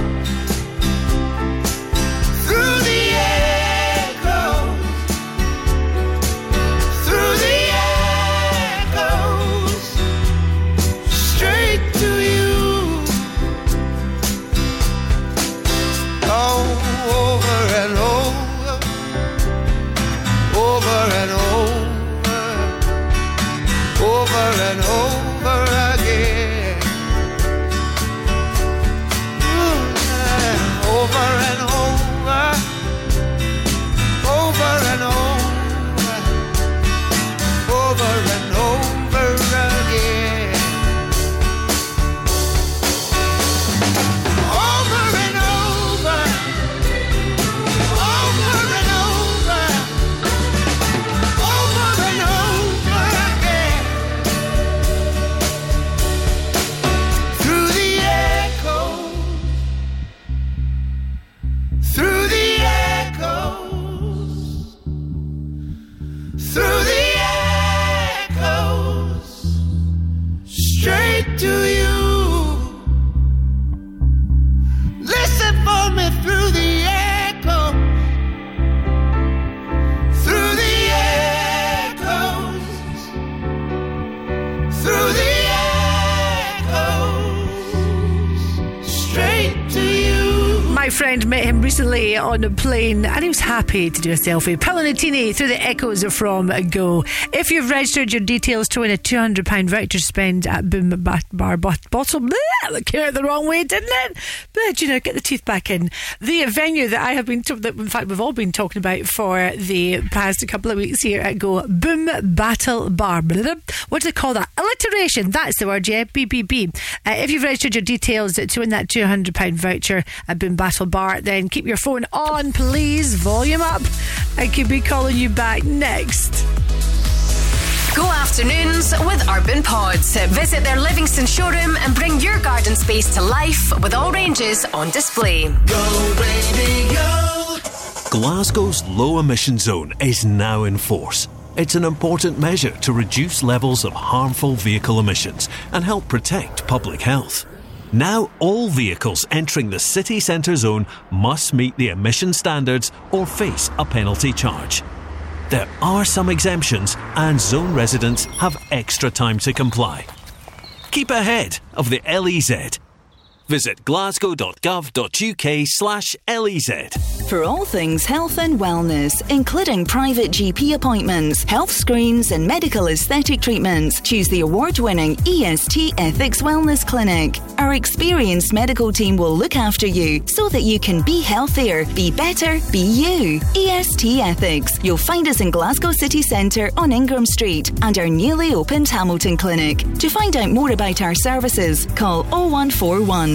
My friend met him recently on a plane and he was happy to do a selfie. Palanatini through the echoes from Go. If you've registered your details to win a £200 voucher spend at Boom Bar Bottle, that came out the wrong way, didn't it? But, you know, get the teeth back in. The venue that I have been, that in fact we've all been talking about for the past couple of weeks here at Go, Boom Battle Bar. What do they call that? Alliteration. That's the word, yeah. BBB. If you've registered your details to win that £200 voucher at Boom Battle Bar, then keep your phone on, please. Volume up. I could be calling you back next. Go Afternoons with Urban Pods. Visit their Livingston showroom and bring your garden space to life with all ranges on display. Go Radio. Glasgow's low emission zone is now in force. It's an important measure to reduce levels of harmful vehicle emissions and help protect public health. Now all vehicles entering the city centre zone must meet the emission standards or face a penalty charge. There are some exemptions and zone residents have extra time to comply. Keep ahead of the LEZ. Visit glasgow.gov.uk/LEZ. For all things health and wellness, including private GP appointments, health screens and medical aesthetic treatments, choose the award-winning EST Ethics Wellness Clinic. Our experienced medical team will look after you so that you can be healthier, be better, be you. EST Ethics. You'll find us in Glasgow City Centre on Ingram Street and our newly opened Hamilton Clinic. To find out more about our services, call 0141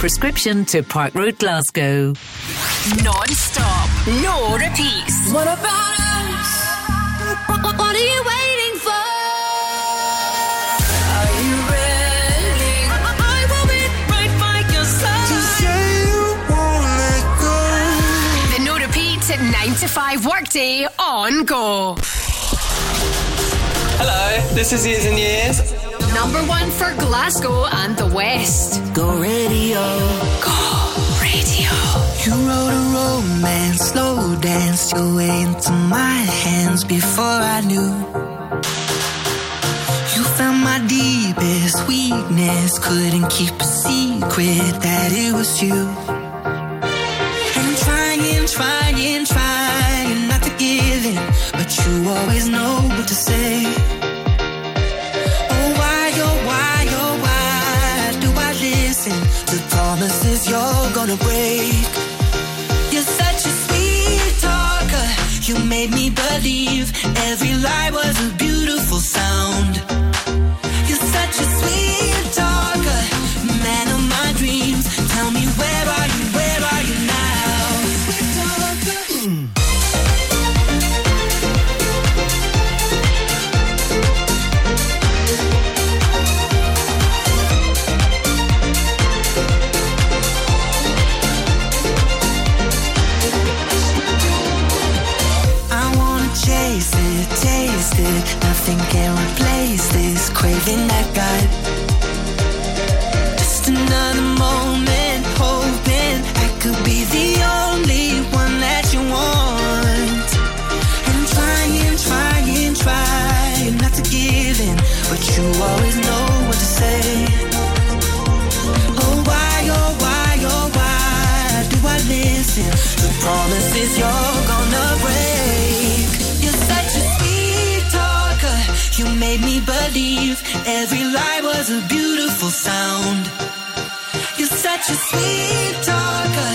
prescription to Park Road, Glasgow. Non-stop, no repeats. What about us? What are you waiting for? Are you ready? I will be right by your side. You say you won't let go. The no repeats at 9 to 5 workday on Go. Hello, this is Years and Years. Number one for Glasgow and the West. Go Radio. Go Radio. You wrote a romance, slow danced your way into my hands before I knew. You found my deepest weakness, couldn't keep a secret that it was you. And trying not to give in, but you always know what to say. The promises you're gonna break. You're such a sweet talker. You made me believe every lie was a beautiful sound. You're such a sweet talker, man of my dreams. Tell me where are you now? Sweet talker. Nothing can replace this craving I got. Just another moment, hoping I could be the only one that you want. And trying not to give in, but you always know what to say. Oh why do I listen? The promises you're gonna break. You're such a you made me believe every lie was a beautiful sound. You're such a sweet talker,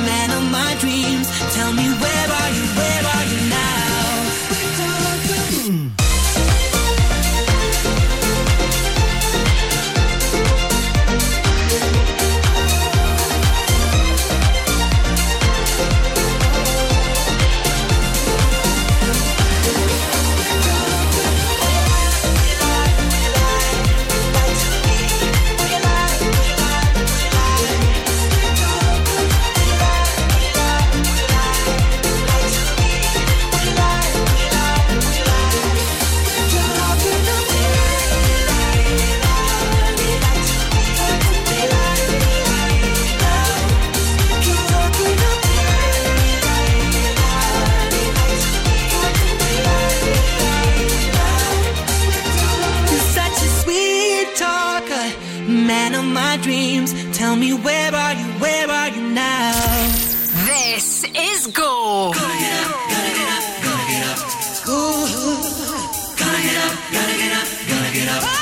man of my dreams. Tell me where are you now? Sweet talker. Tell me where are you now? This is Go. Gotta get up, gotta get up, gotta get up. Ooh. Gotta get up, gotta get up, gotta get up. Oh.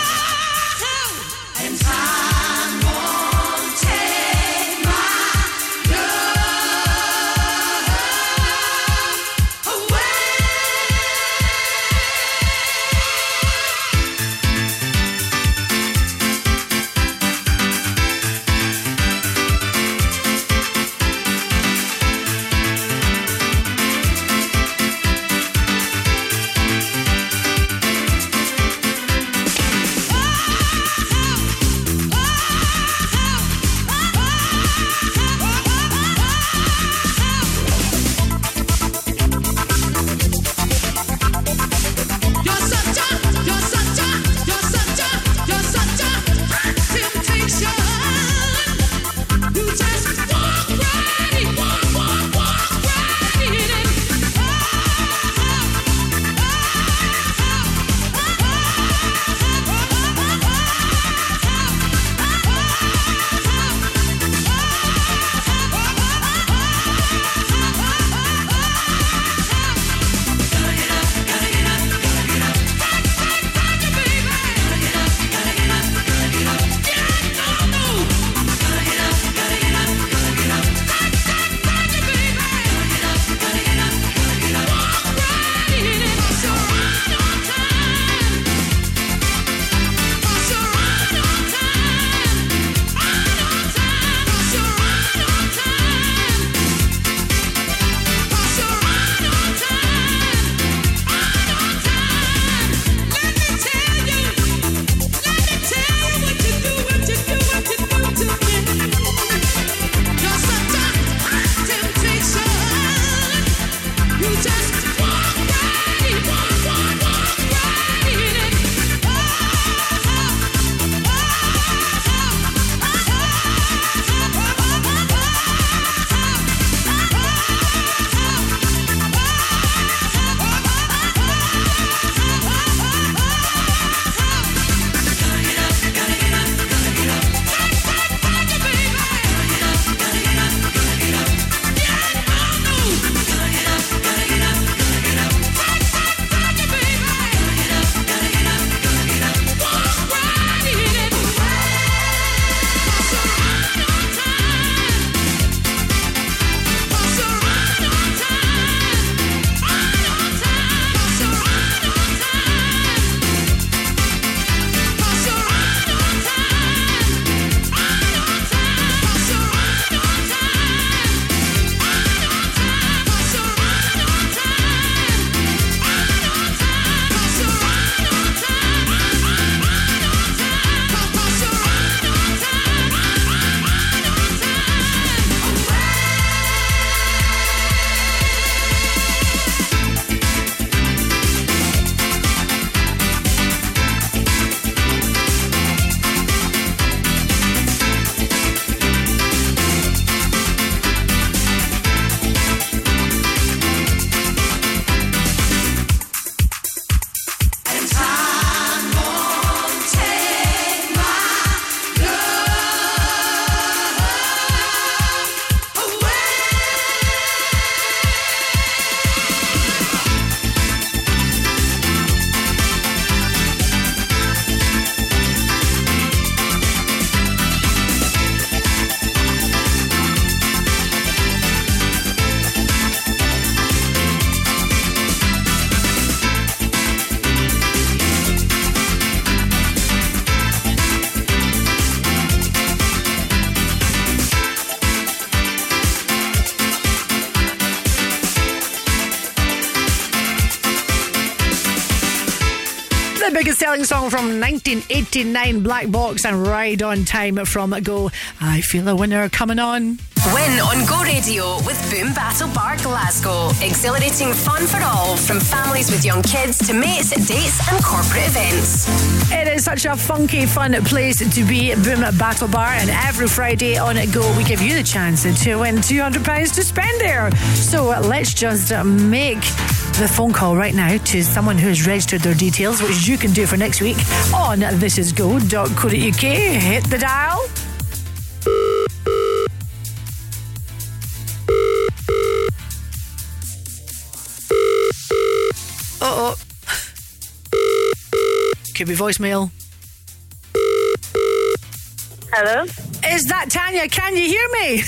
And time won't take my love Song from 1989, Black Box and Ride On Time from Go. I feel a winner coming on. Win on Go Radio with Boom Battle Bar Glasgow. Exhilarating fun for all, from families with young kids to mates, dates and corporate events. It is such a funky, fun place to be, Boom Battle Bar, and every Friday on Go we give you the chance to win £200 to spend there. So let's just make the phone call right now to someone who has registered their details, which you can do for next week on thisisgo.co.uk. Hit the dial. Could be voicemail. Hello? Is that Tanya? Can you hear me?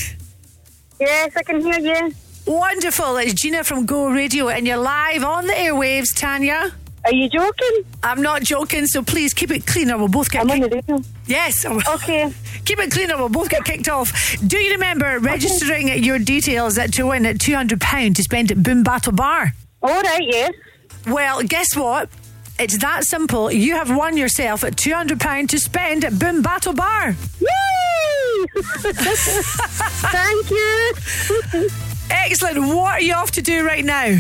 Yes, I can hear you. Wonderful. It's Gina from Go Radio and you're live on the airwaves, Tanya. Are you joking? I'm not joking, so please keep it clean or we'll both get kicked off. I'm on the radio. Yes. Okay. Keep it clean or we'll both get kicked off. Do you remember registering your details to win at £200 to spend at Boom Battle Bar? All right, yes. Well, guess what? It's that simple. You have won yourself at £200 to spend at Boom Battle Bar. Yay! Thank you. Excellent. What are you off to do right now?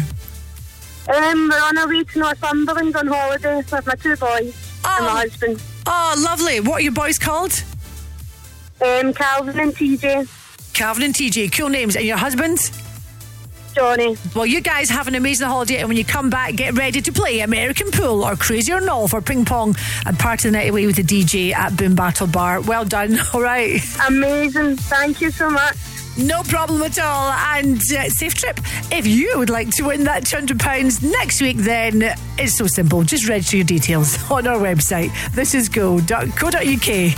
We're on our way to Northumberland on holiday with my two boys and my husband. Oh, lovely. What are your boys called? Calvin and TJ. Calvin and TJ. Cool names. And your husband? Johnny. Well, you guys have an amazing holiday, and when you come back, get ready to play American Pool or Crazy or Nolf or Ping Pong and party the night away with the DJ at Boom Battle Bar. Well done. All right. Amazing. Thank you so much. No problem at all. And safe trip. If you would like to win that £200 next week, then it's so simple. Just register your details on our website. This is go.co.uk.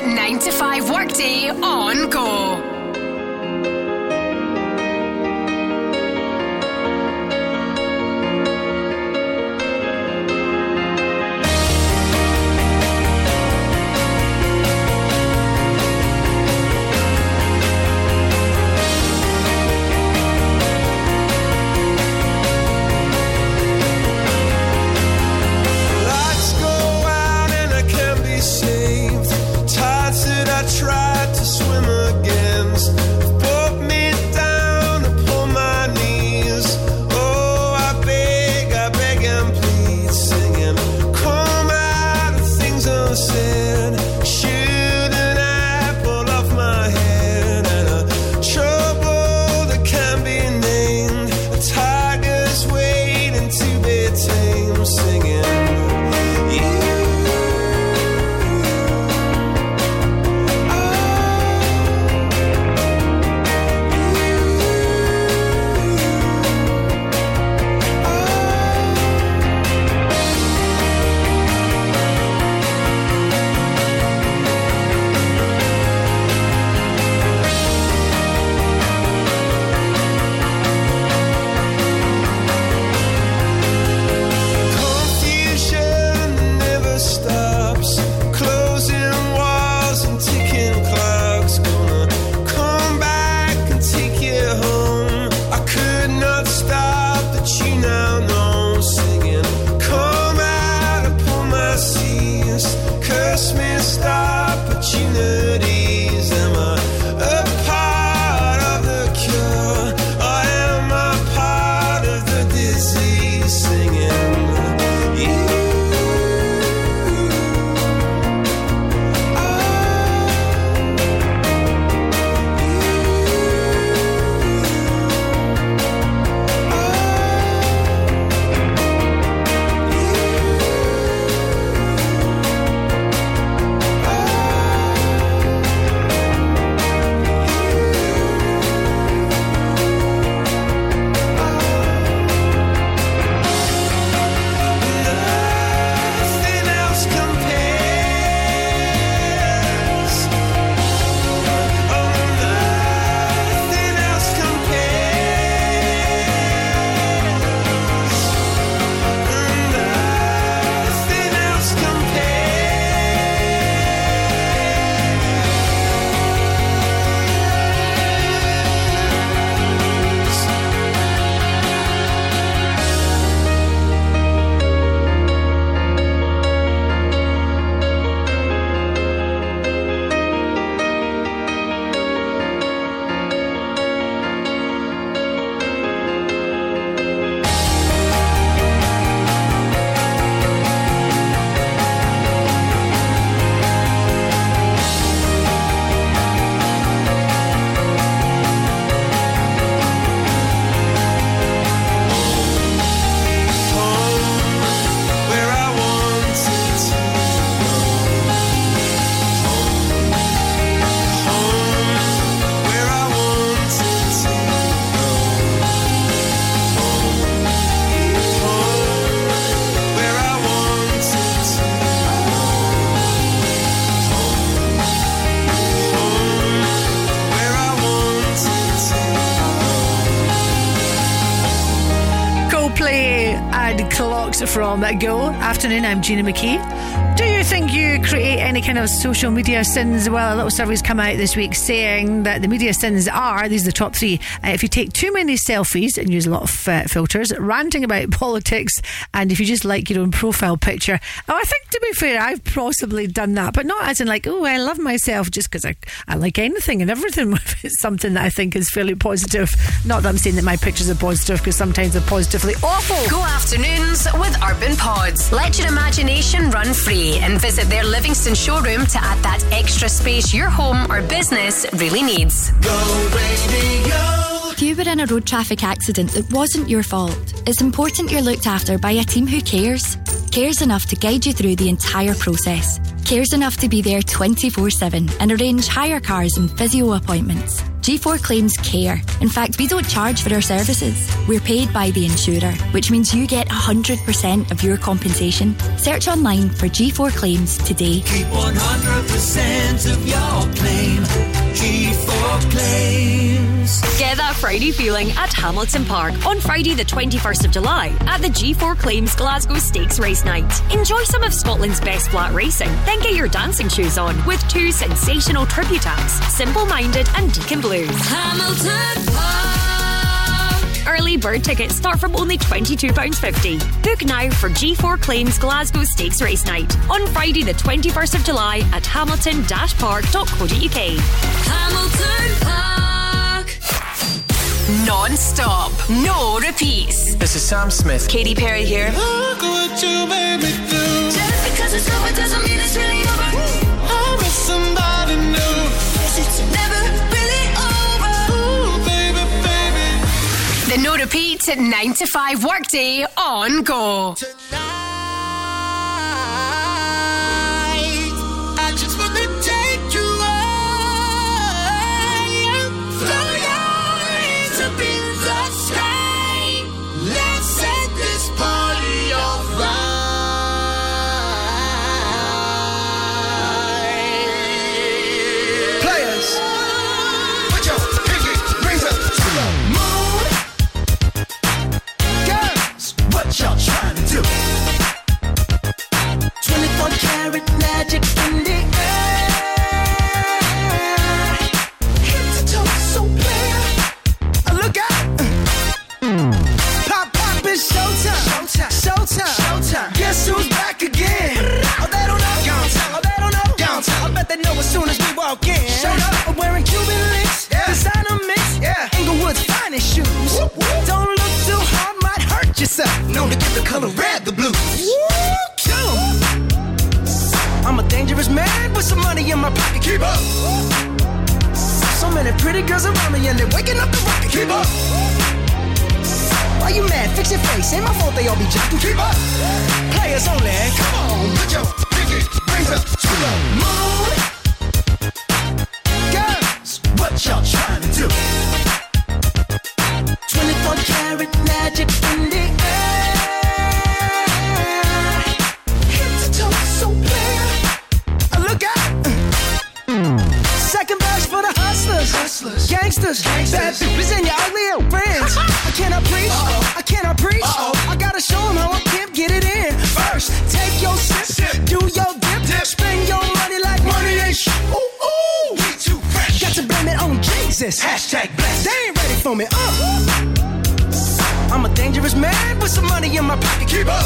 to 9 to 5 workday on Go. From Go. Afternoon, I'm Gina McKee. Do you think you create any kind of social media sins? Well, a little survey's come out this week saying that the media sins are, these are the top three, if you take too many selfies and use a lot of filters, ranting about politics, and if you just like your own profile picture. Oh, I think, to be fair, I've possibly done that, but not as in like, oh, I love myself, just because I like anything and everything. It's something that I think is fairly positive. Not that I'm saying that my pictures are positive, because sometimes they're positively awful. Go Afternoons with Urban Pods. Let your imagination run free and visit their Livingston showroom to add that extra space your home or business really needs. Go Radio. If you were in a road traffic accident that wasn't your fault, it's important you're looked after by a team who cares. Cares enough to guide you through the entire process. Cares enough to be there 24/7 and arrange hire cars and physio appointments. G4 claims care. In fact, we don't charge for our services. We're paid by the insurer, which means you get 100% of your compensation. Search online for G4 claims today. Keep 100% of your claim. G4 claims. Get that Friday feeling at Hamilton Park on Friday the 21st of July at the G4 Claims Glasgow Stakes Race Night. Enjoy some of Scotland's best flat racing, then get your dancing shoes on with two sensational tribute acts, Simple Minded and Deacon Blue. Hamilton Park! Early bird tickets start from only £22.50. Book now for G4 Claims Glasgow Stakes Race Night on Friday the 21st of July at hamilton-park.co.uk. Hamilton Park! Non-stop, no repeats. This is Sam Smith. Katy Perry here. Look what you made me do. Just because it's over doesn't mean it's really over. I'm with somebody new. It's never really over. Ooh, baby, baby. The no repeats at 9 to 5 workday on Go. Tonight, I just want to take you away. Fly up in the sky, let's set this party on fire. Players, put your pinky rings up to the moon. Girls, what y'all trying to do? 24 karat magic in the Showtime. Guess who's back again? Oh, they don't know. Downtown. Oh, they don't know. Downtown. I bet they know as soon as we walk in. Showed up. I'm wearing Cuban links. Yeah. Designer mix. Yeah. Inglewood's finest shoes. Whoop, whoop. Don't look too hard, might hurt yourself. Known to get the color red, the blues. Woo-hoo. I'm a dangerous man with some money in my pocket. Keep up. So many pretty girls around me and they're waking up the rocket. Keep up. Why you mad? Fix your face. Ain't my fault they all be jacking. Keep up. Players only. Come on, put your pinky rings up to the moon. Girls, what y'all trying to do? 24 karat magic in the air. Hit to toe, so clear. Look out. Second verse for the hustlers. Gangsters. Bad bitches and your ugly old friends. I cannot preach. I gotta show them how I pimp, get it in. First, take your sip. Do your dip. Spend your money like money ain't shit. Ooh, we too fresh. Got to blame it on Jesus. Hashtag blessed. They ain't ready for me. I'm a dangerous man with some money in my pocket. Keep up.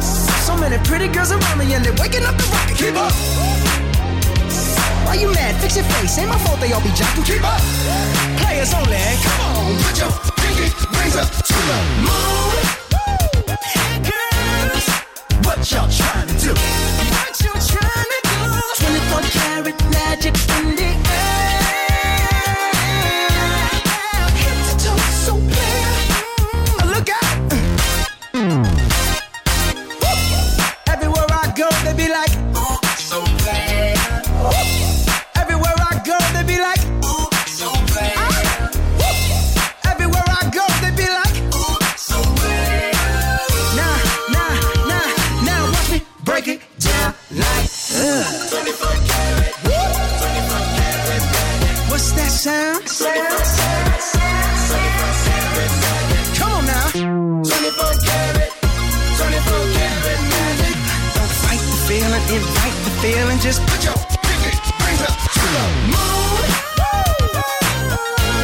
So many pretty girls around me and they're waking up the rocket. Keep up. Why you mad? Fix your face. Ain't my fault they all be jacking. Keep up. Players only. Come on, put your pinky rings up to the moon. Girls, what y'all trying to do? What you trying to do? 24 karat magic in the air. Hit to toe, so clear. Look out. Everywhere I go, they be like, oh, so clear. What's that sound? Come on now. 24 karat magic. Don't fight the feeling, invite the feeling. Just put your pinky rings up to the moon.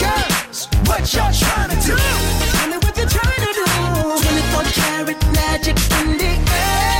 Girls, what y'all trying to do? Tell me what you're trying to do. 24 karat magic in the air.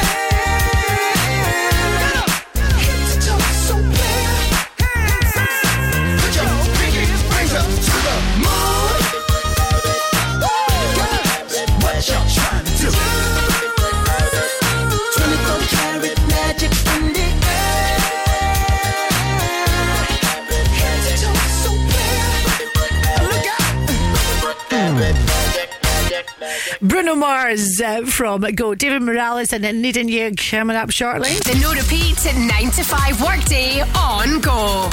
Bruno Mars from Go. David Morales and Needin' You coming up shortly. The No Repeats at 9 to 5 workday on Go.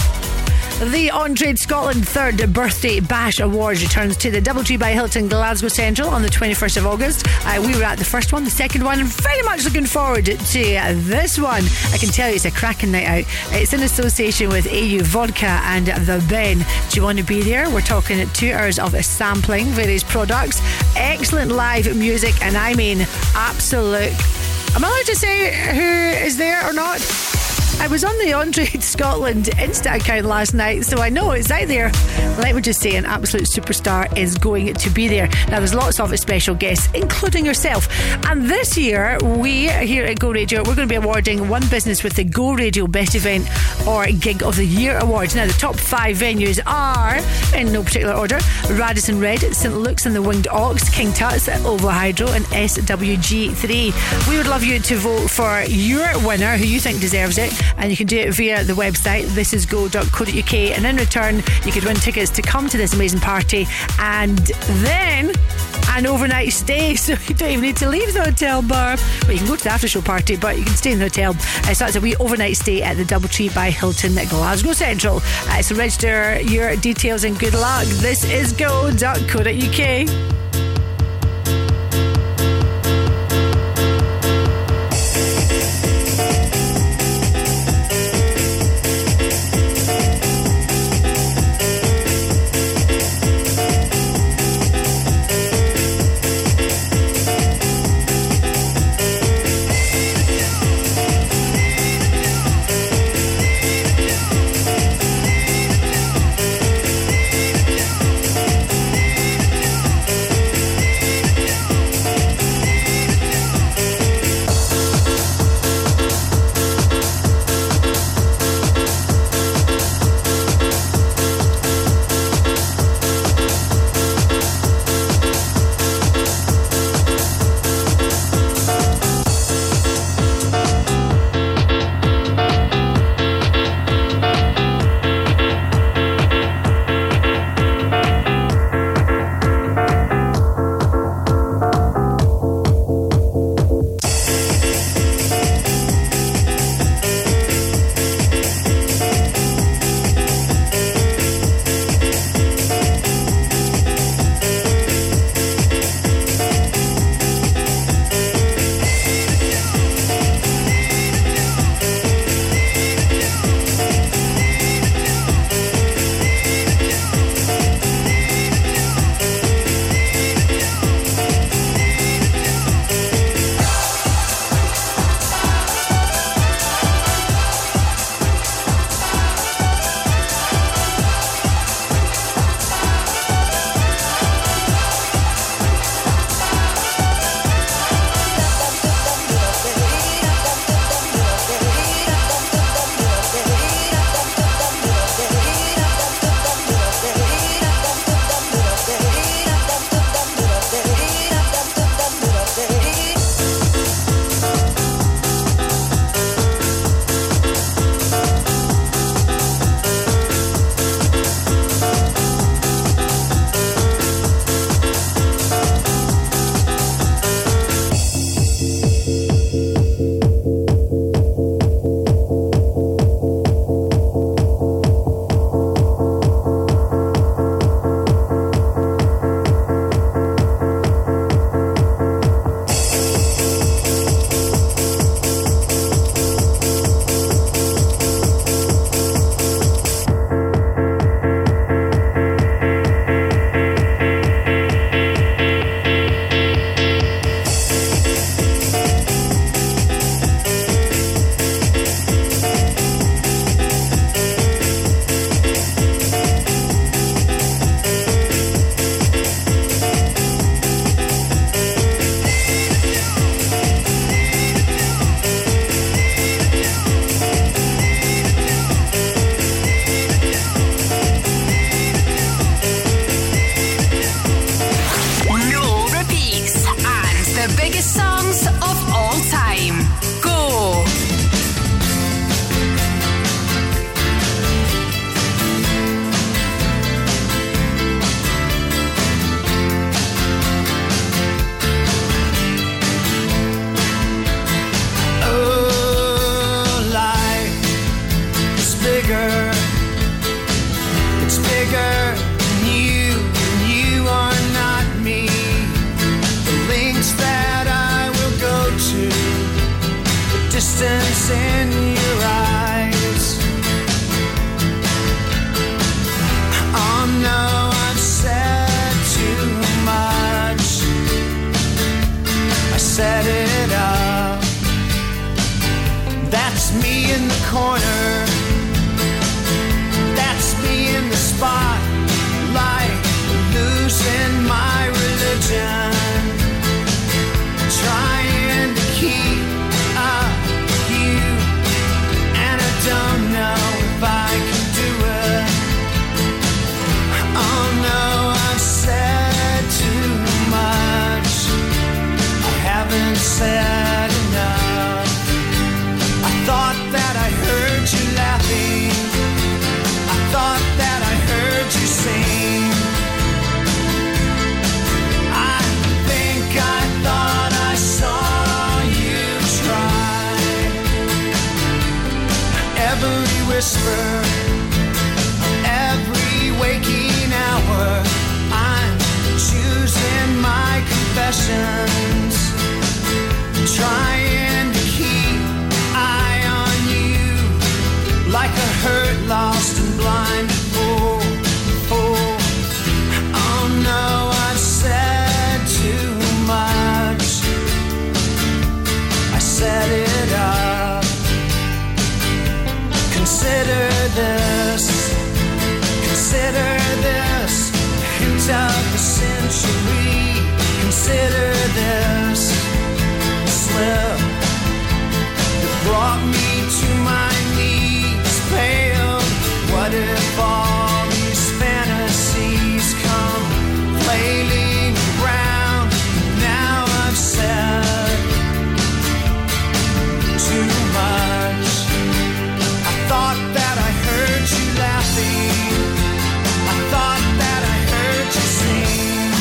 The On-Trade Scotland Third Birthday Bash Awards returns to the Doubletree by Hilton Glasgow Central on the 21st of August. We were at the first one, the second one, and very much looking forward to this one. I can tell you it's a cracking night out. It's in association with AU Vodka and The Ben. Do you want to be there? We're talking 2 hours of sampling, various products, excellent live music, and I mean absolute... Am I allowed to say who is there or not? I was on the On-Trade Scotland Insta account last night, so I know it's out there. Let me just say, an absolute superstar is going to be there. Now, there's lots of special guests, including yourself. And this year, we here at Go Radio, we're going to be awarding one business with the Go Radio Best Event or Gig of the Year Awards. Now, the top five venues are, in no particular order, Radisson Red, St Luke's and the Winged Ox, King Tut's, Ovo Hydro and SWG3. We would love you to vote for your winner, who you think deserves it. And you can do it via the website thisisgo.co.uk, and in return you could win tickets to come to this amazing party and then an overnight stay, so you don't even need to leave the hotel bar. Well, you can go to the after show party, but you can stay in the hotel. So that's a wee overnight stay at the Doubletree by Hilton at Glasgow Central. So register your details and good luck. thisisgo.co.uk. much bigger than you are not me. The links that I will go to, the distance in your eyes. Oh no, I've said too much. I set it up. That's me in the corner. In the spotlight, losing my religion, trying to keep up with you, and I don't know if I can do it. Oh no, I've said too much, I haven't said enough. I thought that I heard you laughing, I thought that I heard you sing. I think I thought I saw you try. Every whisper, every waking hour, I'm choosing my confessions, trying to keep eye on you, like a hurt, lost and blind fool, fool. Oh no, I've said too much, I set it up. Consider this, hint of the century. Consider this slip that brought me to my knees pale. What if all these fantasies come flailing around? Now I've said too much. I thought that I heard you laughing, I thought that I heard you sing.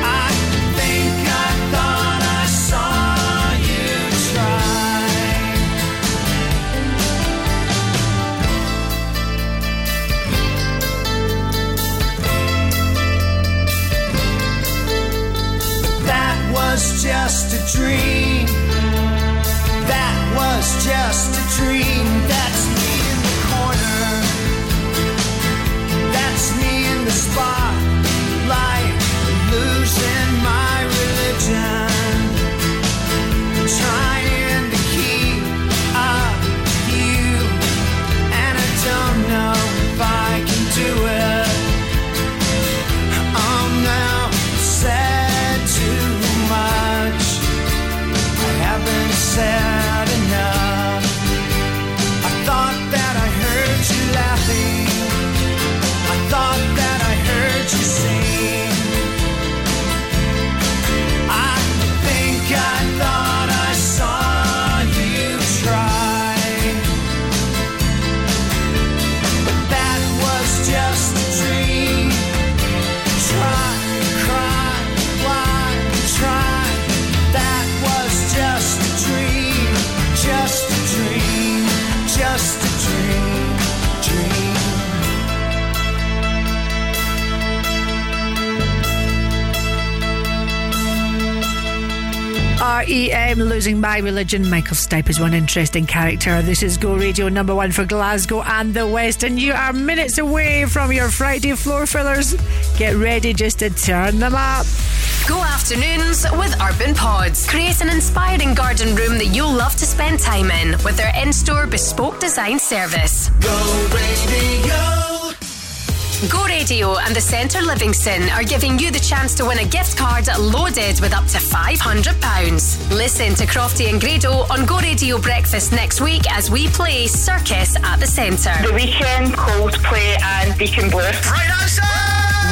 I think I thought I saw you try. That was just a dream. That was just a dream. That's me in the corner. That's me in the spotlight, losing my religion, trying to keep up with you, and I don't know if I can do it. Oh no, said to haven't said enough. I thought that I heard you laughing, I thought that I heard you sing. I think I thought I saw you try, but that was just a dream. Try, cry, fly, try. That was just a dream, just a dream, just a dream, dream. REM, Losing My Religion. Michael Stipe is one interesting character. This is Go Radio, number one for Glasgow and the West, and you are minutes away from your Friday floor fillers. Get ready just to turn them up. Go afternoons with Urban Pods. Create an inspiring garden room that you'll love to spend time in with their in-store bespoke design service. Go Radio. Go Radio and the Centre Livingston are giving you the chance to win a gift card loaded with up to £500. Listen to Crofty and Grado on Go Radio Breakfast next week as we play Circus at the Centre. The Weekend, Coldplay and Deacon Blue. Right answer!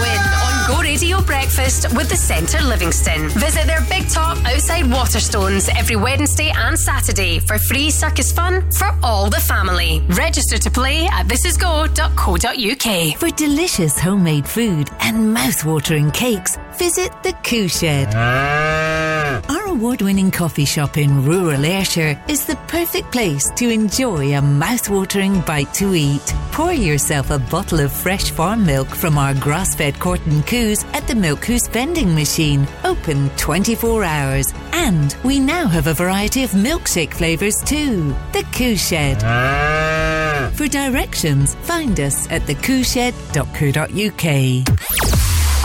Win Go Radio Breakfast with the Centre Livingston. Visit their big top outside Waterstones every Wednesday and Saturday for free circus fun for all the family. Register to play at thisisgo.co.uk. For delicious homemade food and mouth-watering cakes, visit the Coo Shed. Our award-winning coffee shop in rural Ayrshire is the perfect place to enjoy a mouth-watering bite to eat. Pour yourself a bottle of fresh farm milk from our grass-fed Corton Coos at the Milk Coos vending machine, open 24 hours. And we now have a variety of milkshake flavours too. The Coo Shed. For directions, find us at thecooshed.co.uk.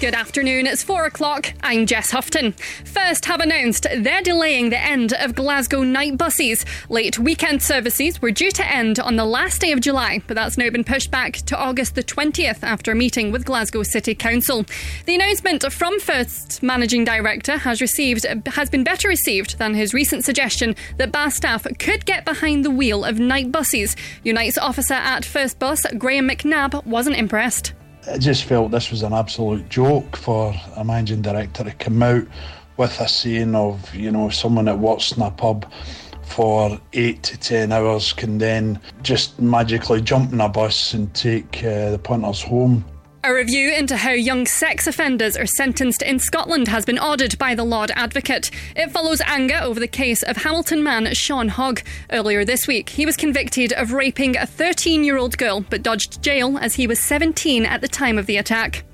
Good afternoon, it's 4 o'clock. I'm Jess Houghton. First have announced they're delaying the end of Glasgow night buses. Late weekend services were due to end on the last day of July, but that's now been pushed back to August the 20th after a meeting with Glasgow City Council. The announcement from First Managing Director has been better received than his recent suggestion that bar staff could get behind the wheel of night buses. Unite's officer at First Bus, Graham McNabb, wasn't impressed. I just felt this was an absolute joke for a managing director to come out with a saying of, you know, someone that works in a pub for 8 to 10 hours can then just magically jump in a bus and take the punters home. A review into how young sex offenders are sentenced in Scotland has been ordered by the Lord Advocate. It follows anger over the case of Hamilton man Sean Hogg. Earlier this week, he was convicted of raping a 13-year-old girl but dodged jail as he was 17 at the time of the attack.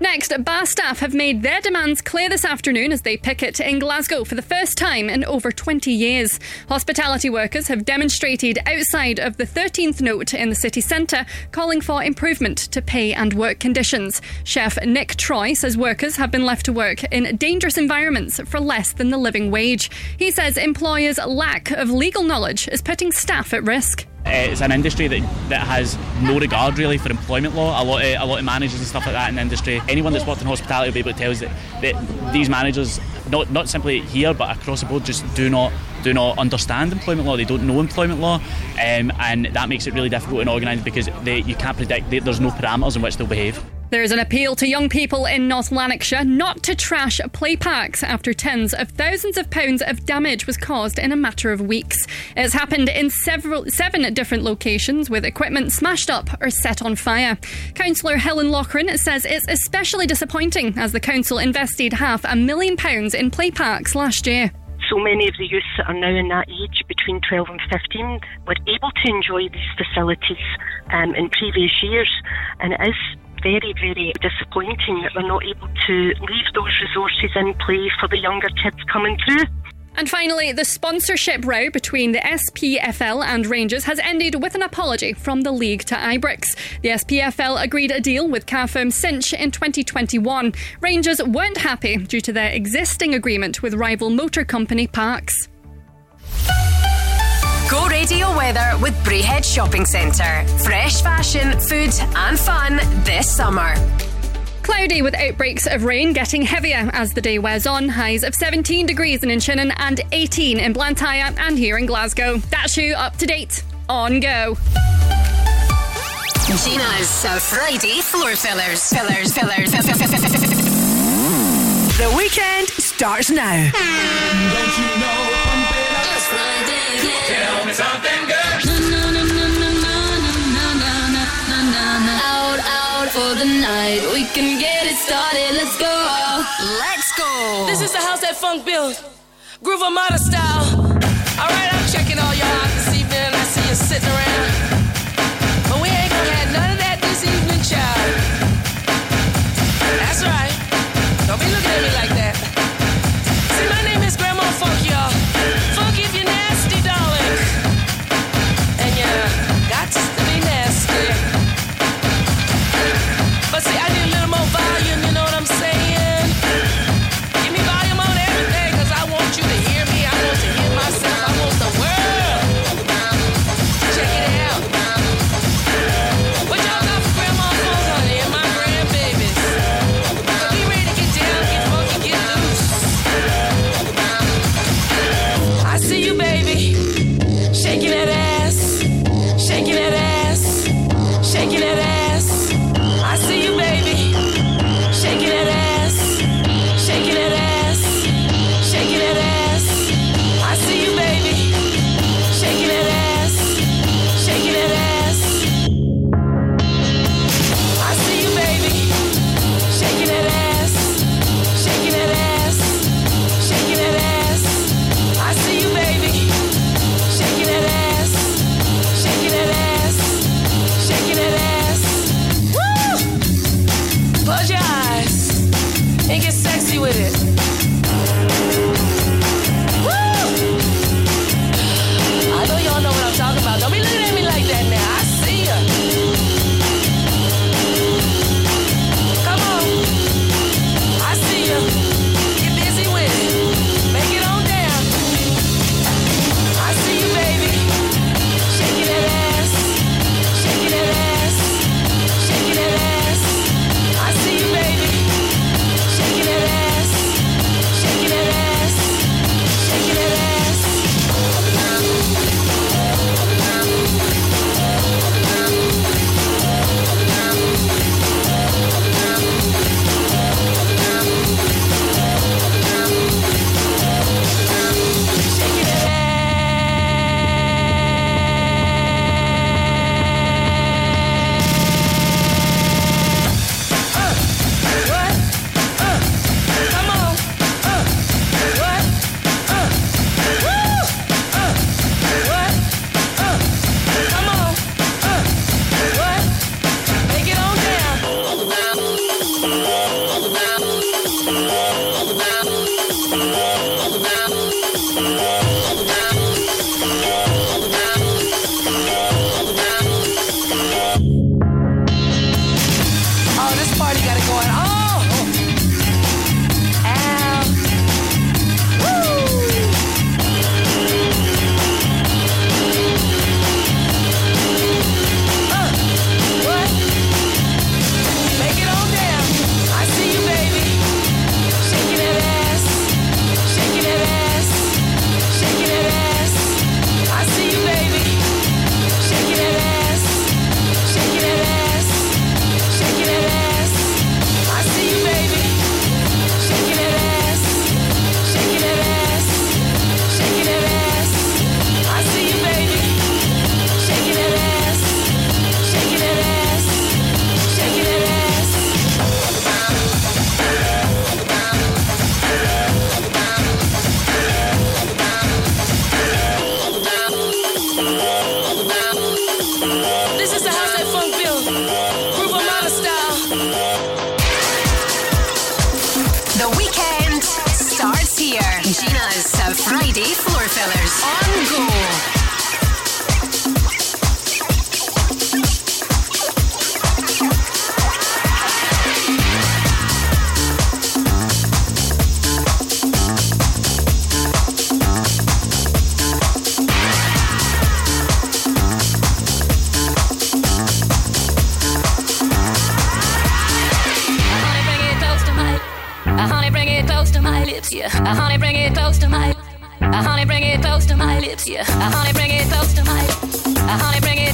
Next, bar staff have made their demands clear this afternoon as they picket in Glasgow for the first time in over 20 years. Hospitality workers have demonstrated outside of the 13th note in the city centre, calling for improvement to pay and work conditions. Chef Nick Troy says workers have been left to work in dangerous environments for less than the living wage. He says employers' lack of legal knowledge is putting staff at risk. It's an industry that has no regard really for employment law. A lot of managers and stuff like that in the industry. Anyone that's worked in hospitality will be able to tell us that these managers, not simply here but across the board, just do not understand employment law. They don't know employment law, and that makes it really difficult and organised because you can't predict. There's no parameters in which they'll behave. There is an appeal to young people in North Lanarkshire not to trash play parks after tens of thousands of pounds of damage was caused in a matter of weeks. It's happened in seven different locations with equipment smashed up or set on fire. Councillor Helen Loughran says it's especially disappointing as the council invested £500,000 in play parks last year. So many of the youth that are now in that age, between 12 and 15, were able to enjoy these facilities in previous years, and it is very, very disappointing that they're not able to leave those resources in play for the younger kids coming through. And finally, the sponsorship row between the SPFL and Rangers has ended with an apology from the league to Ibrox. The SPFL agreed a deal with car firm Cinch in 2021. Rangers weren't happy due to their existing agreement with rival motor company Parks. Go Radio weather with Brayhead Shopping Centre. Fresh fashion, food and fun this summer. Cloudy with outbreaks of rain getting heavier as the day wears on. Highs of 17 degrees in Inchinnan and 18 in Blantyre and here in Glasgow. That's you up to date on Go. Gina's Friday Floor Fillers. The weekend starts now. Don't you know it's Friday? Tell me something good. For the night, we can get it started. Let's go, let's go. This is the house that funk built, Groove Armada style. All right, I'm checking all your out this evening. I see you sitting around, but we ain't gonna have none of that this evening, child. That's right. Don't be looking at me like that. See, my name is Grandma Funk, y'all. Funk if you're nasty, darling, and you got to be nasty. But see, I need a little more volume, you know what I'm saying? Give me volume on everything, cause I want you to hear me, I want to hear myself, I want the and get sexy with it. Woo! I know y'all know what I'm talking about. Don't be looking at me like that now. I see ya. Come on. I see ya. Get busy with it. Make it on down. I see you, baby. Shaking that ass. Shaking that ass. Shaking that ass. I see you, baby. Shaking that ass. Shaking that ass. Shaking that ass.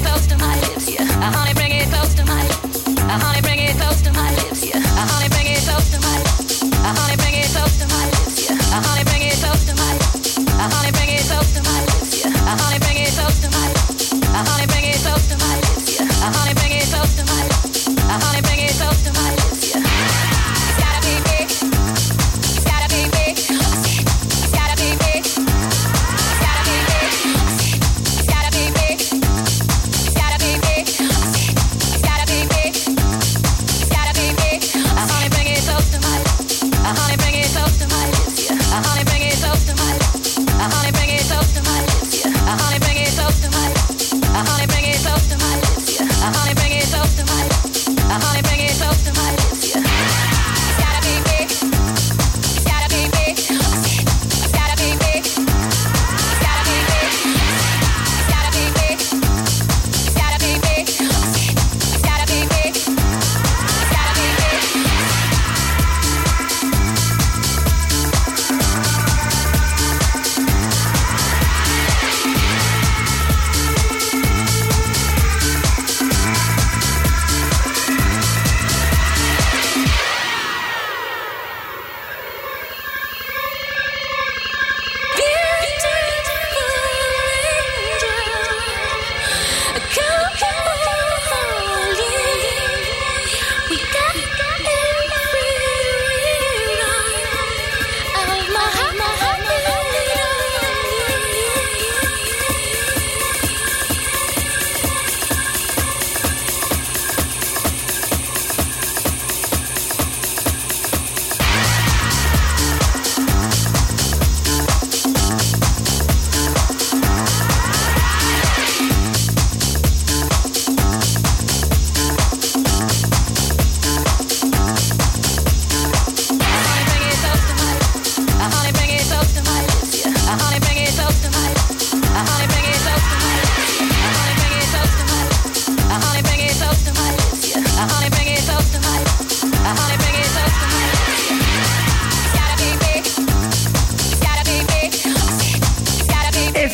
Toast to my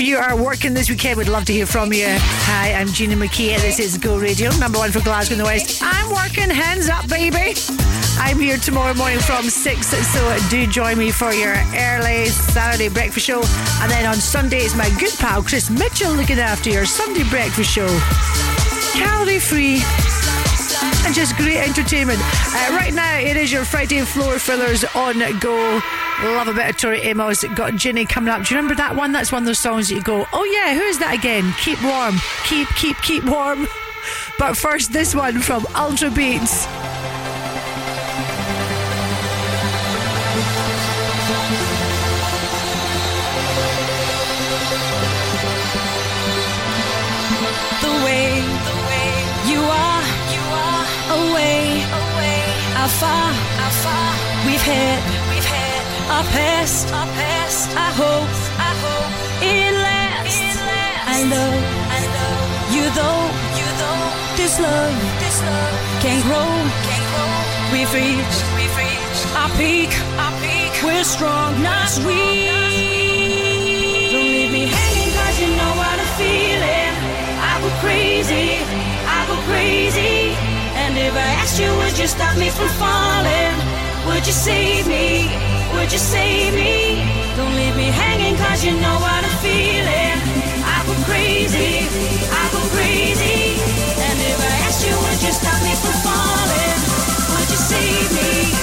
you are working this weekend, we'd love to hear from you. Hi, I'm Gina McKee and this is Go Radio, number one for Glasgow and the West. I'm working, hands up baby. I'm here tomorrow morning from 6, so do join me for your early Saturday breakfast show. And then on Sunday it's my good pal Chris Mitchell looking after your Sunday breakfast show. Calorie free and just great entertainment. Right now it is your Friday floor fillers on Go. Love a bit of Tori Amos. Got Ginny coming up. Do you remember that one? That's one of those songs that you go, oh yeah, who is that again? Keep warm. Keep warm. But first this one from Ultra Beats. How far we've hit our past. I hope it lasts. I know you though this love can grow. We've reached our peak. We're strong, not weak. Don't leave me hanging, 'cause you know what I'm feeling. I go crazy. And if I asked you, would you stop me from falling? Would you save me? Don't leave me hanging, 'cause you know what I'm feeling. I go crazy. And if I asked you, would you stop me from falling? Would you save me?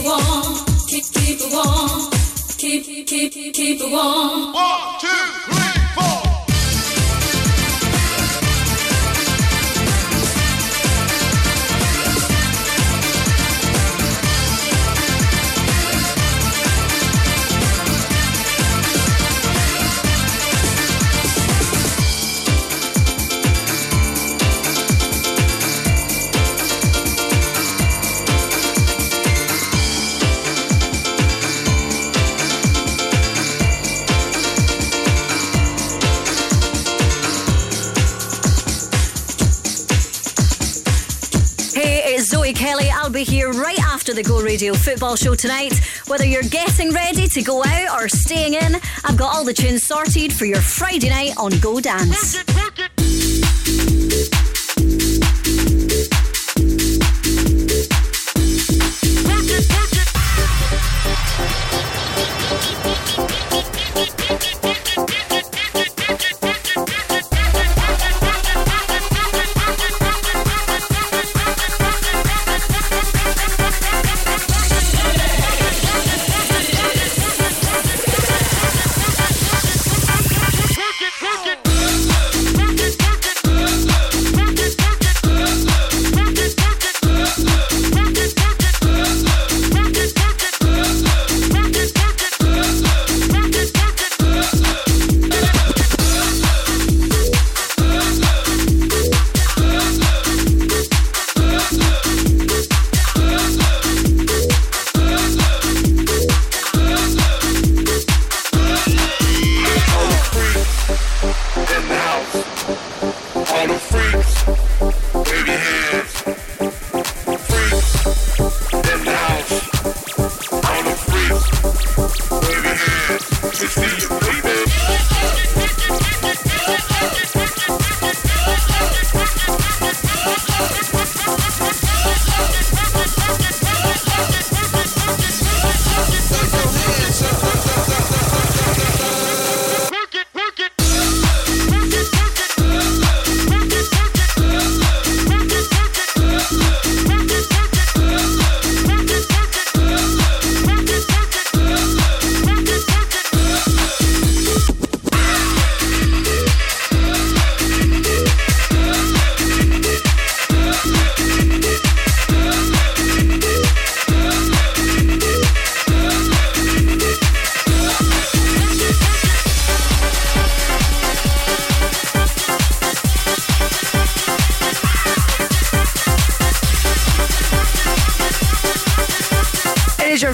it warm, keep it warm, keep it warm. 1, 2, 3, 4. Kelly, I'll be here right after the Go Radio football show tonight. Whether you're getting ready to go out or staying in, I've got all the tunes sorted for your Friday night on Go Dance.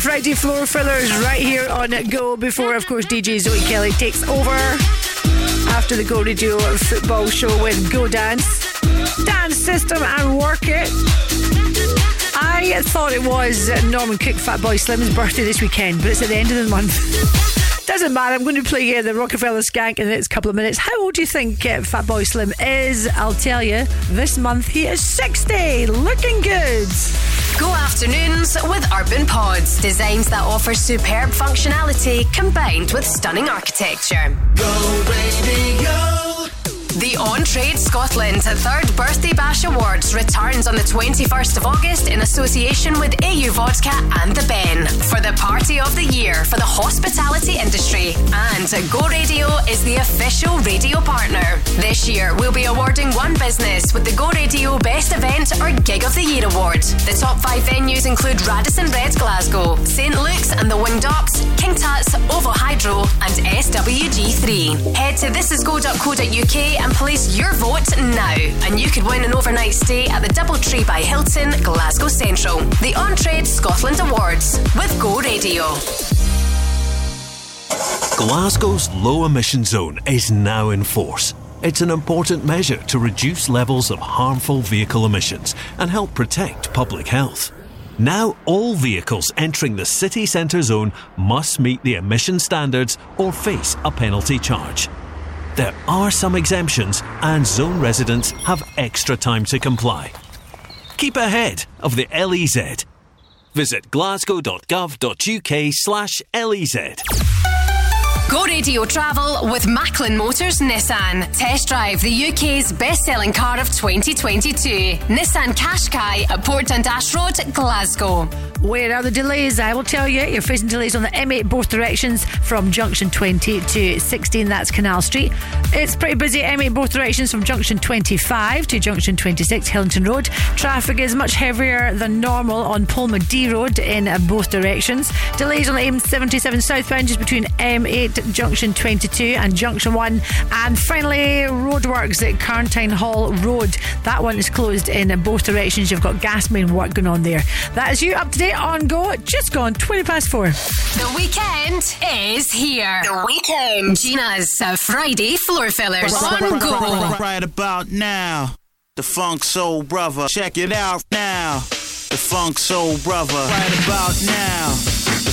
Friday floor fillers right here on Go before, of course, DJ Zoe Kelly takes over after the Go Radio football show with Go Dance, Dance System and Work It. I thought it was Norman Cook, Fat Boy Slim's birthday this weekend, but it's at the end of the month. Doesn't matter, I'm going to play you the Rockefeller Skank in the next couple of minutes. How old do you think Fat Boy Slim is? I'll tell you, this month he is 60, looking good. Go Afternoons with Urban Pods. Designs that offer superb functionality combined with stunning architecture. Go Radio. The On Trade Scotland's third Birthday Bash Awards returns on the 21st of August in association with AU Vodka and The Ben for the Party of the Year for the hospitality industry. And Go Radio is the official radio partner. This year, we'll be awarding one business with the Go Radio Best Event or Gig of the Year Award. The top five venues include Radisson Red Glasgow, St Luke's and the Winged Ox, King Tut's, Ovo Hydro and SWG3. Head to thisisgo.co.uk and place your vote now, and you could win an overnight stay at the Doubletree by Hilton, Glasgow Central. The On Trade Scotland Awards with Go Radio. Glasgow's low emission zone is now in force. It's an important measure to reduce levels of harmful vehicle emissions and help protect public health. Now all vehicles entering the city centre zone must meet the emission standards or face a penalty charge. There are some exemptions and zone residents have extra time to comply. Keep ahead of the LEZ. Visit glasgow.gov.uk/LEZ. Go Radio Travel with Macklin Motors Nissan. Test drive the UK's best-selling car of 2022. Nissan Qashqai at Port Dundas Road, Glasgow. Where are the delays? I will tell you, you're facing delays on the M8 both directions from junction 20 to 16, that's Canal Street. It's pretty busy, M8 both directions from junction 25 to junction 26, Hillington Road. Traffic is much heavier than normal on Palmadee Road in both directions. Delays on the M77 southbound just between M8, junction 22 and junction 1. And finally, roadworks at Carntine Hall Road. That one is closed in both directions. You've got gas main work going on there. That is you up to date on Go. Just gone 4:20. The weekend is here. The weekend. Gina's Friday Floor Fillers on Go. Right about now, the Funk Soul Brother. Check it out now, the Funk Soul Brother. Right about now, the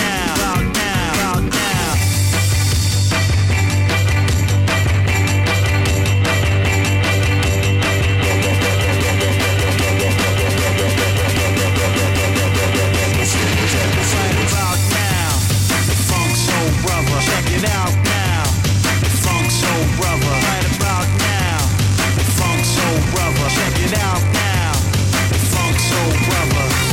now. Right about now, the Funk Soul Brother. Check it out now, the Funk Soul Brother. Right about now, the Funk Soul Brother. Check it out now, the Funk Soul Brother. Right about now, Funk Soul Brother. Right about now, Funk Soul Brother. Check it out now, Funk Soul Brother.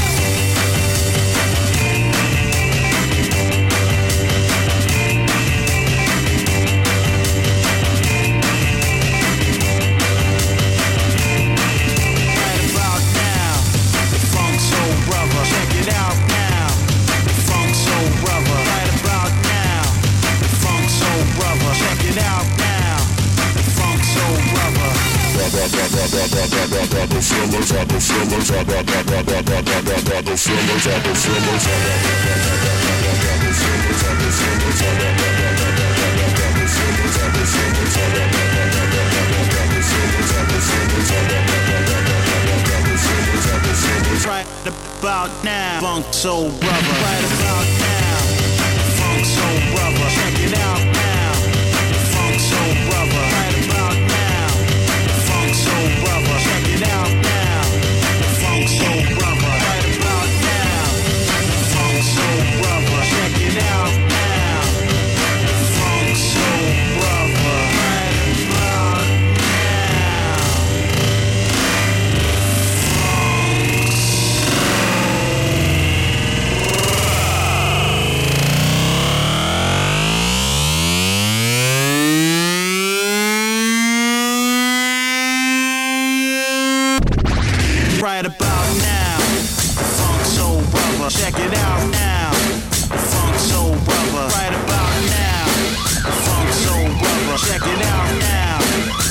Right about now, Funk Soul Brother. Check it out now, Funk Soul Brother. Right about now, Funk Soul Brother. Check it out now, Funk Soul Brother. Right about now, Funk Soul Brother. Right about now, Funk Soul Brother. Check it out now, Funk Soul Brother. Right about now, Funk Soul Brother. Check it out now,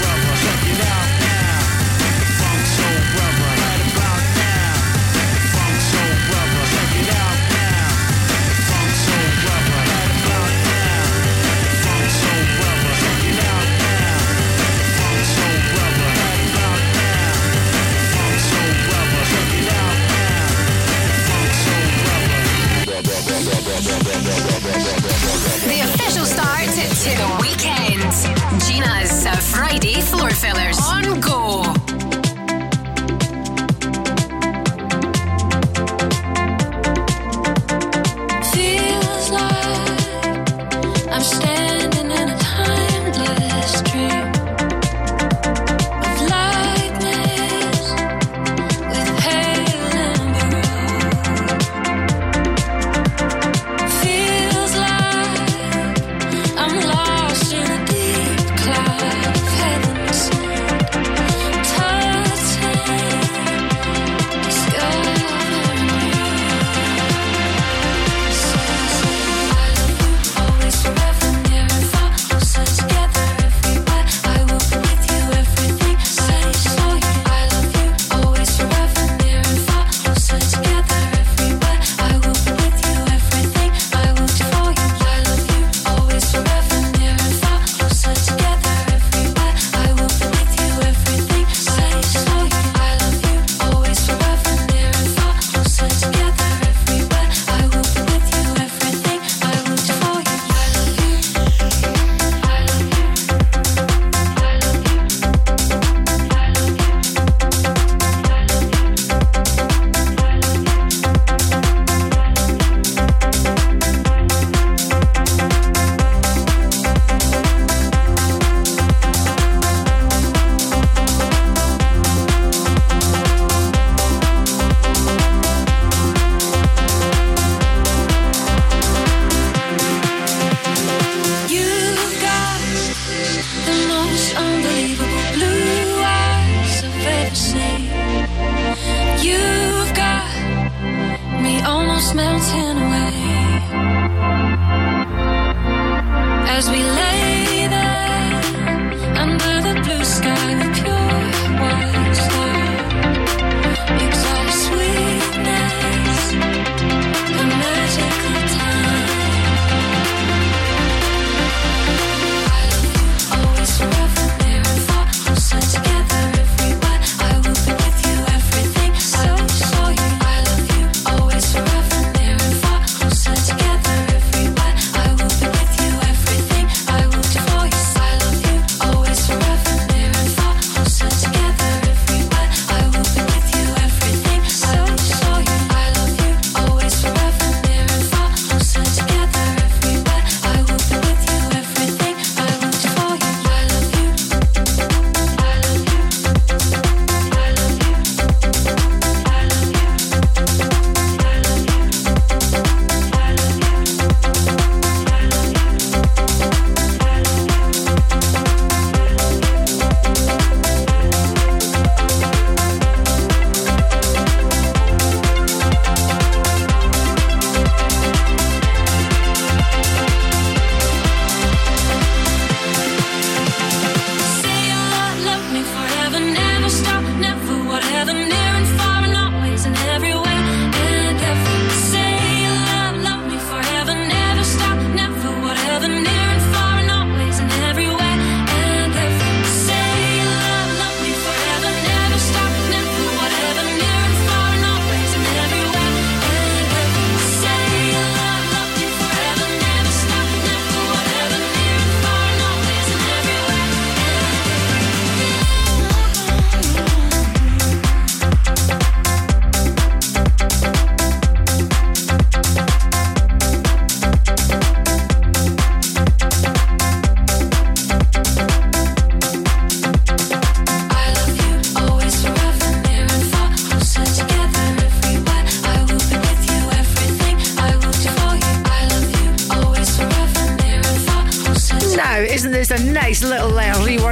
Brother. Check it out now, Funk Soul Brother. Right about now, Funk Soul Brother. Check it out now, Funk Soul Brother. Right about now, Funk Soul Brother. Check it out now, Funk Soul Brother. Right about now, Funk Soul Brother. Check it out now, Funk Soul Brother. The official start to the weekend. Gina's Friday Floor Fillers on Go. Feels like I'm standing in a timeless dream.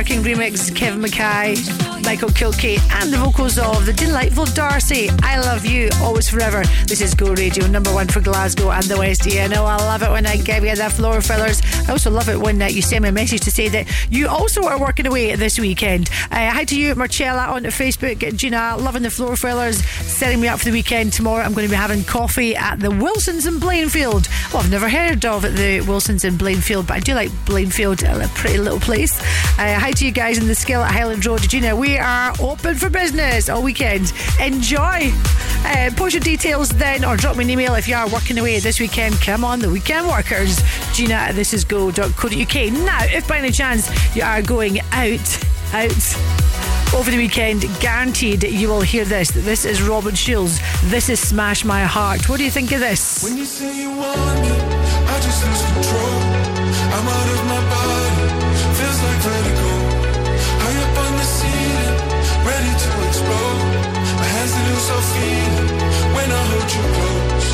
Remix, Kevin Mackay, Michael Kilkey, and the vocals of the delightful Darcy. I love you, always forever. This is Go Radio, number one for Glasgow and the West. Yeah, no, I love it when I get me the floor fillers. I also love it when you send me a message to say that you also are working away this weekend. Hi to you, Marcella, on Facebook. Gina, loving the floor fillers, setting me up for the weekend. Tomorrow I'm going to be having coffee at the Wilsons in Blainfield. Well, I've never heard of the Wilsons in Blainfield, but I do like Blainfield, a pretty little place. Hi to you guys in the Skill at Highland Road. Gina, we are open for business all weekend. Enjoy. Post your details then, or drop me an email if you are working away this weekend. Come on, the weekend workers. Gina at thisisgo.co.uk. Now, if by any chance you are going out over the weekend, guaranteed you will hear this. This is Robert Shields. This is Smash My Heart. What do you think of this? When you say you want me, I just lose control. I'm out of my body. Feels like vertigo. High up on the ceiling, ready to explode. My hands that lose all feeling when I hold you close.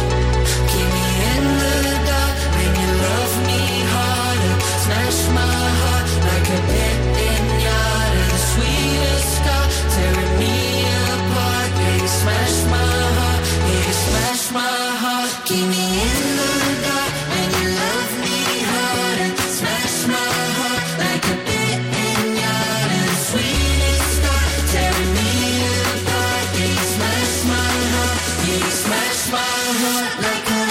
Keep me in the dark, make you love me harder. Smash my heart like a pit in yard. The sweetest star tearing me apart. Yeah, you smash my heart, yeah, you smash my heart. Keep me in the dark, make you love me harder. Smash my heart like a pit in yard. The sweetest star tearing me apart. Yeah, you smash my heart, yeah, you smash my heart like a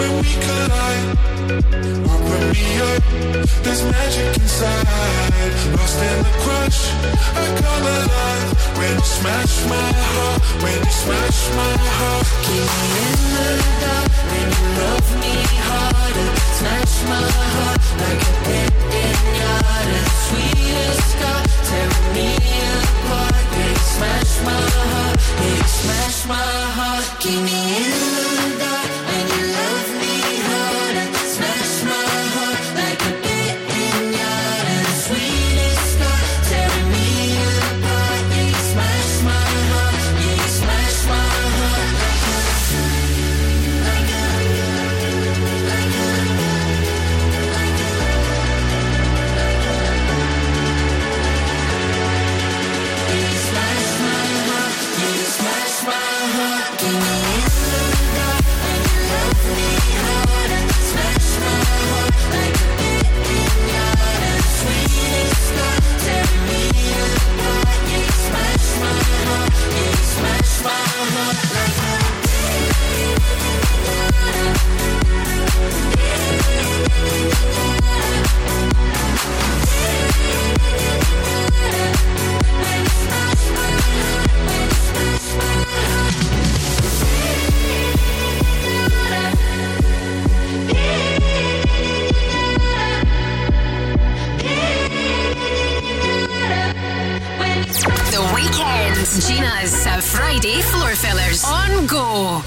when we collide, open me up, there's magic inside. Lost in the crush, I come alive. When you smash my heart, when you smash my heart. Keep me in the dark, when you love me harder. Smash my heart like a pit in yard. The sweetest scar, tearing me apart. When you smash my heart, when you smash my heart. Keep me in the dark, when you love me. Gina's Friday Floor Fillers on Go.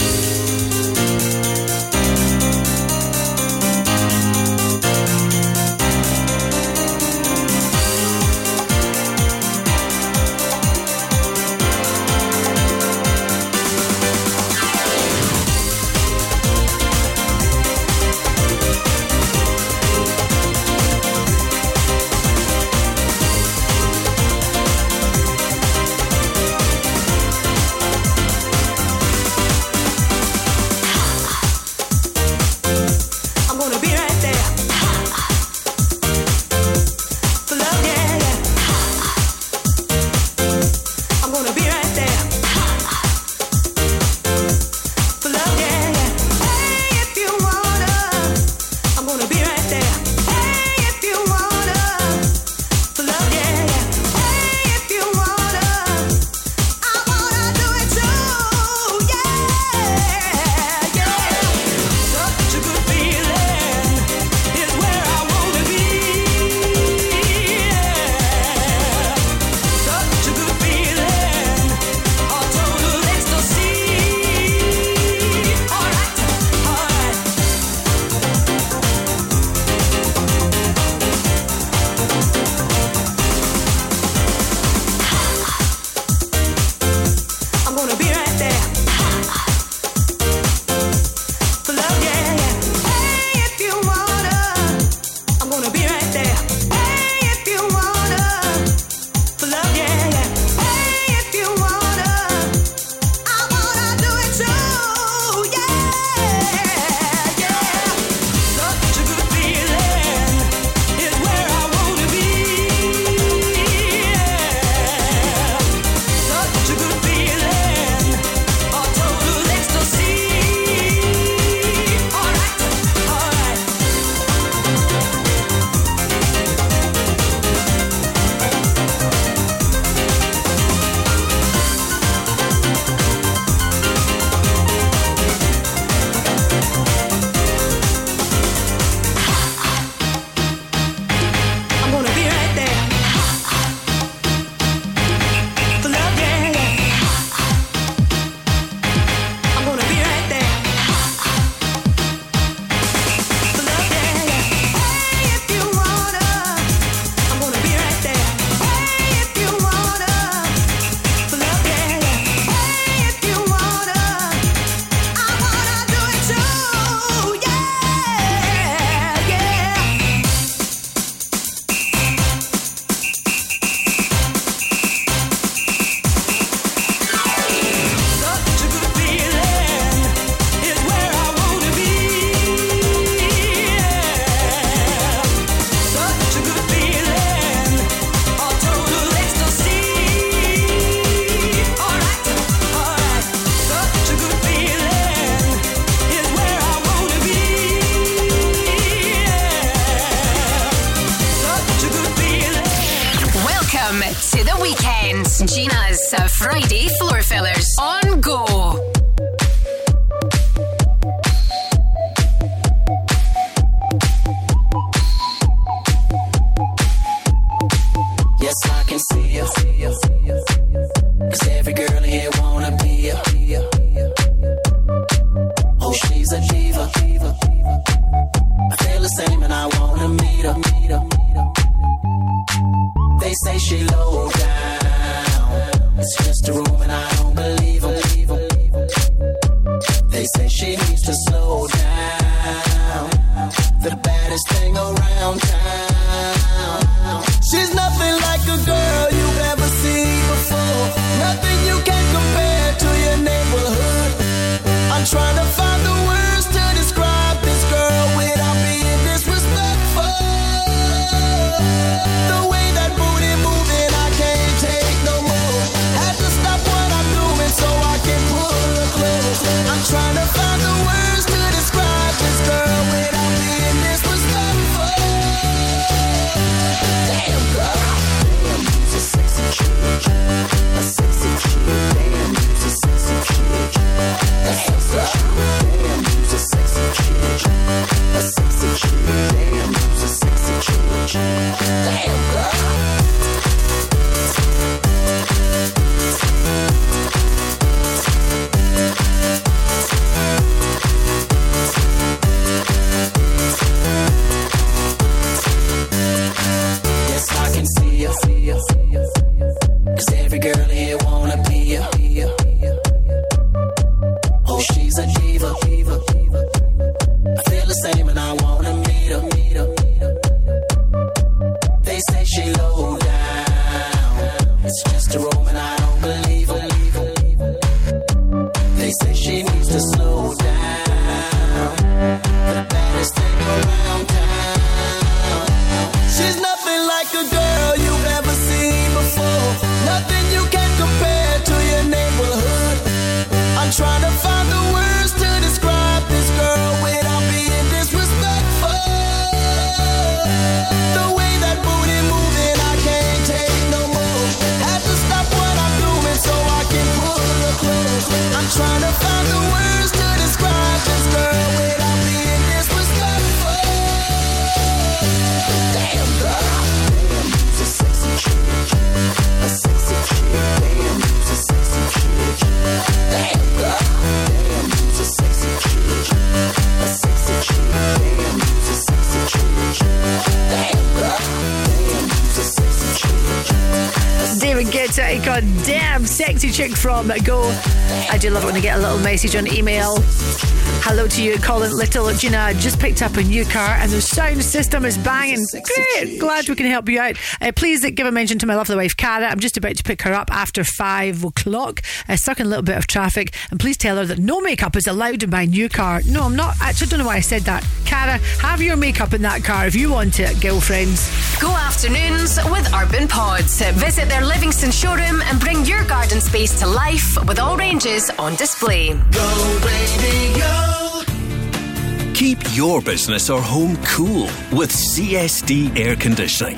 take on Deb, sexy chick from Go. I do love it when I get a little message on email. Hello to you, Colin Little. Do you know, I just picked up a new car and the sound system is banging. Great. Glad we can help you out. Please give a mention to my lovely wife, Cara. I'm just about to pick her up after 5 o'clock. Stuck in a little bit of traffic. And please tell her that no makeup is allowed in my new car. No, I'm not. I actually don't know why I said that. Cara, have your makeup in that car if you want it, girlfriends. Go afternoons with Urban Pods. Visit their Livingston showroom and bring your garden space to life with all ranges on display. Go, baby, go. Keep your business or home cool with CSD Air Conditioning.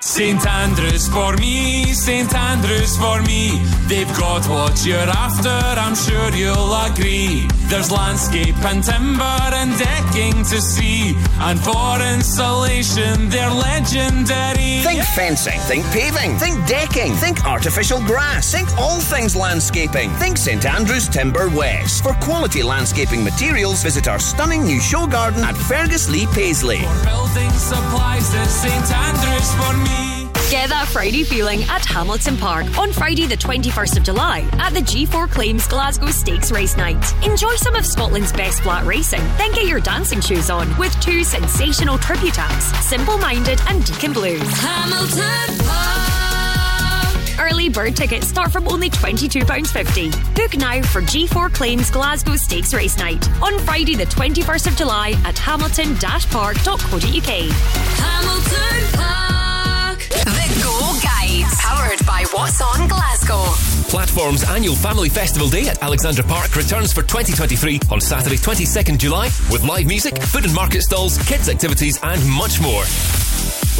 St Andrew's for me, St Andrew's for me. They've got what you're after, I'm sure you'll agree. There's landscape and timber and decking to see, and for insulation they're legendary. Think fencing, think paving, think decking, think artificial grass, think all things landscaping. Think St Andrew's Timber West. For quality landscaping materials, visit our stunning new show garden at Ferguslie Paisley. For building supplies, there's St Andrew's for me. Get that Friday feeling at Hamilton Park on Friday the 21st of July at the G4 Claims Glasgow Stakes Race Night. Enjoy some of Scotland's best flat racing, then get your dancing shoes on with two sensational tribute acts, Simple Minded and Deacon Blue. Hamilton Park! Early bird tickets start from only £22.50. Book now for G4 Claims Glasgow Stakes Race Night on Friday the 21st of July at hamilton-park.co.uk. Hamilton Park! The Go Guide, powered by What's On Glasgow. Platform's annual Family Festival Day at Alexandra Park returns for 2023 on Saturday 22nd July with live music, food and market stalls, kids activities and much more.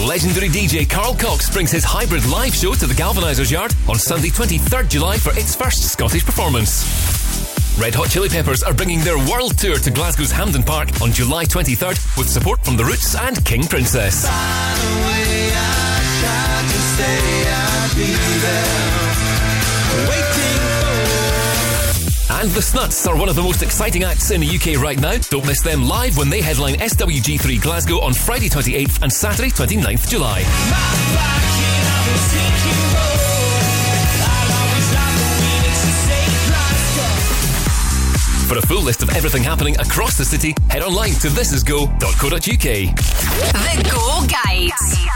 Legendary DJ Carl Cox brings his hybrid live show to the Galvanisers Yard on Sunday 23rd July for its first Scottish performance. Red Hot Chili Peppers are bringing their world tour to Glasgow's Hampden Park on July 23rd with support from The Roots and King Princess. And The Snuts are one of the most exciting acts in the UK right now. Don't miss them live when they headline SWG3 Glasgow on Friday 28th and Saturday 29th July. For a full list of everything happening across the city, head online to thisisgo.co.uk. The Go Guides.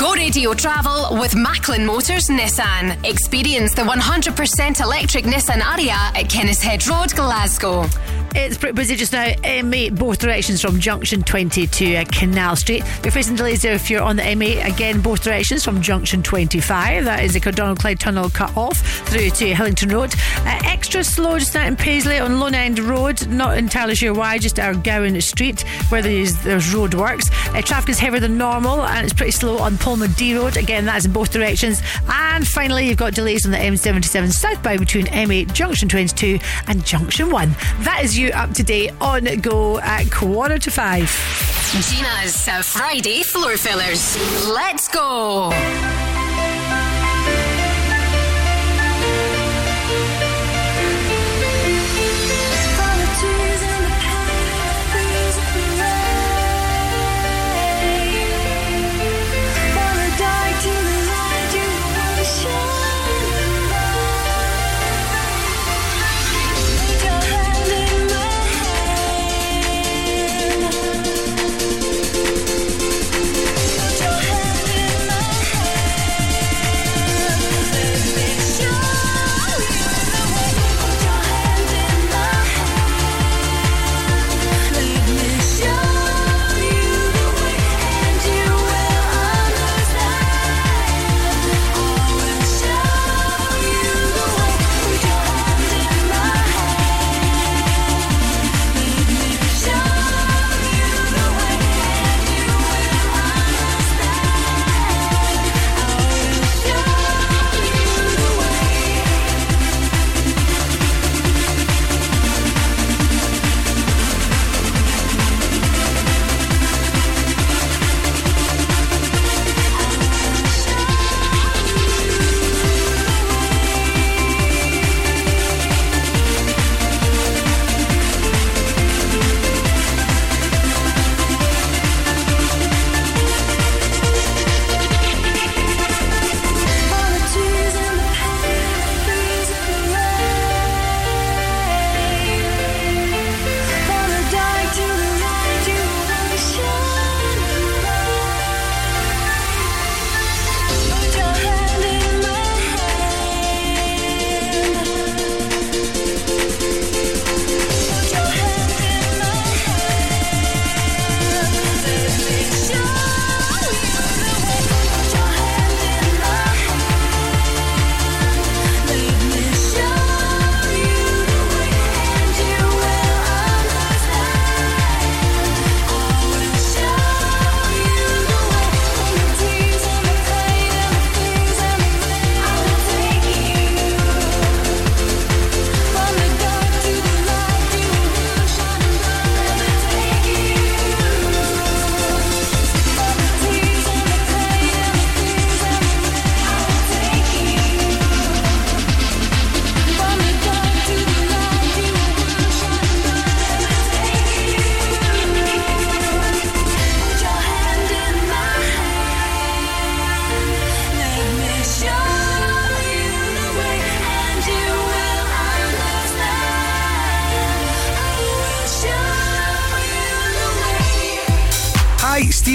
Go Radio travel with Macklin Motors Nissan. Experience the 100% electric Nissan Ariya at Kennishead Road, Glasgow. It's pretty busy just now. M8 both directions from Junction 20 to Canal Street. You're facing delays there if you're on the M8, again both directions from Junction 25. That is the Cardonald Clyde Tunnel cut off through to Hillington Road. Extra slow just now in Paisley on Lone End Road. Not entirely sure why, just our Gowan Street where there's road works. Traffic is heavier than normal and it's pretty slow on Pullman D Road. Again, that's in both directions. And finally, you've got delays on the M77 southbound between M8, Junction 22 and Junction 1. That is you up to date on Go at 4:45. Gina's Friday Floor Fillers. Let's go.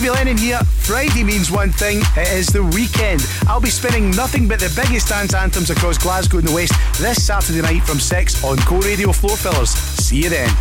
Stevie Lennon here. Friday means one thing, it is the weekend. I'll be spinning nothing but the biggest dance anthems across Glasgow and the West this Saturday night from 6 on Go Radio Floor Fillers. See you then.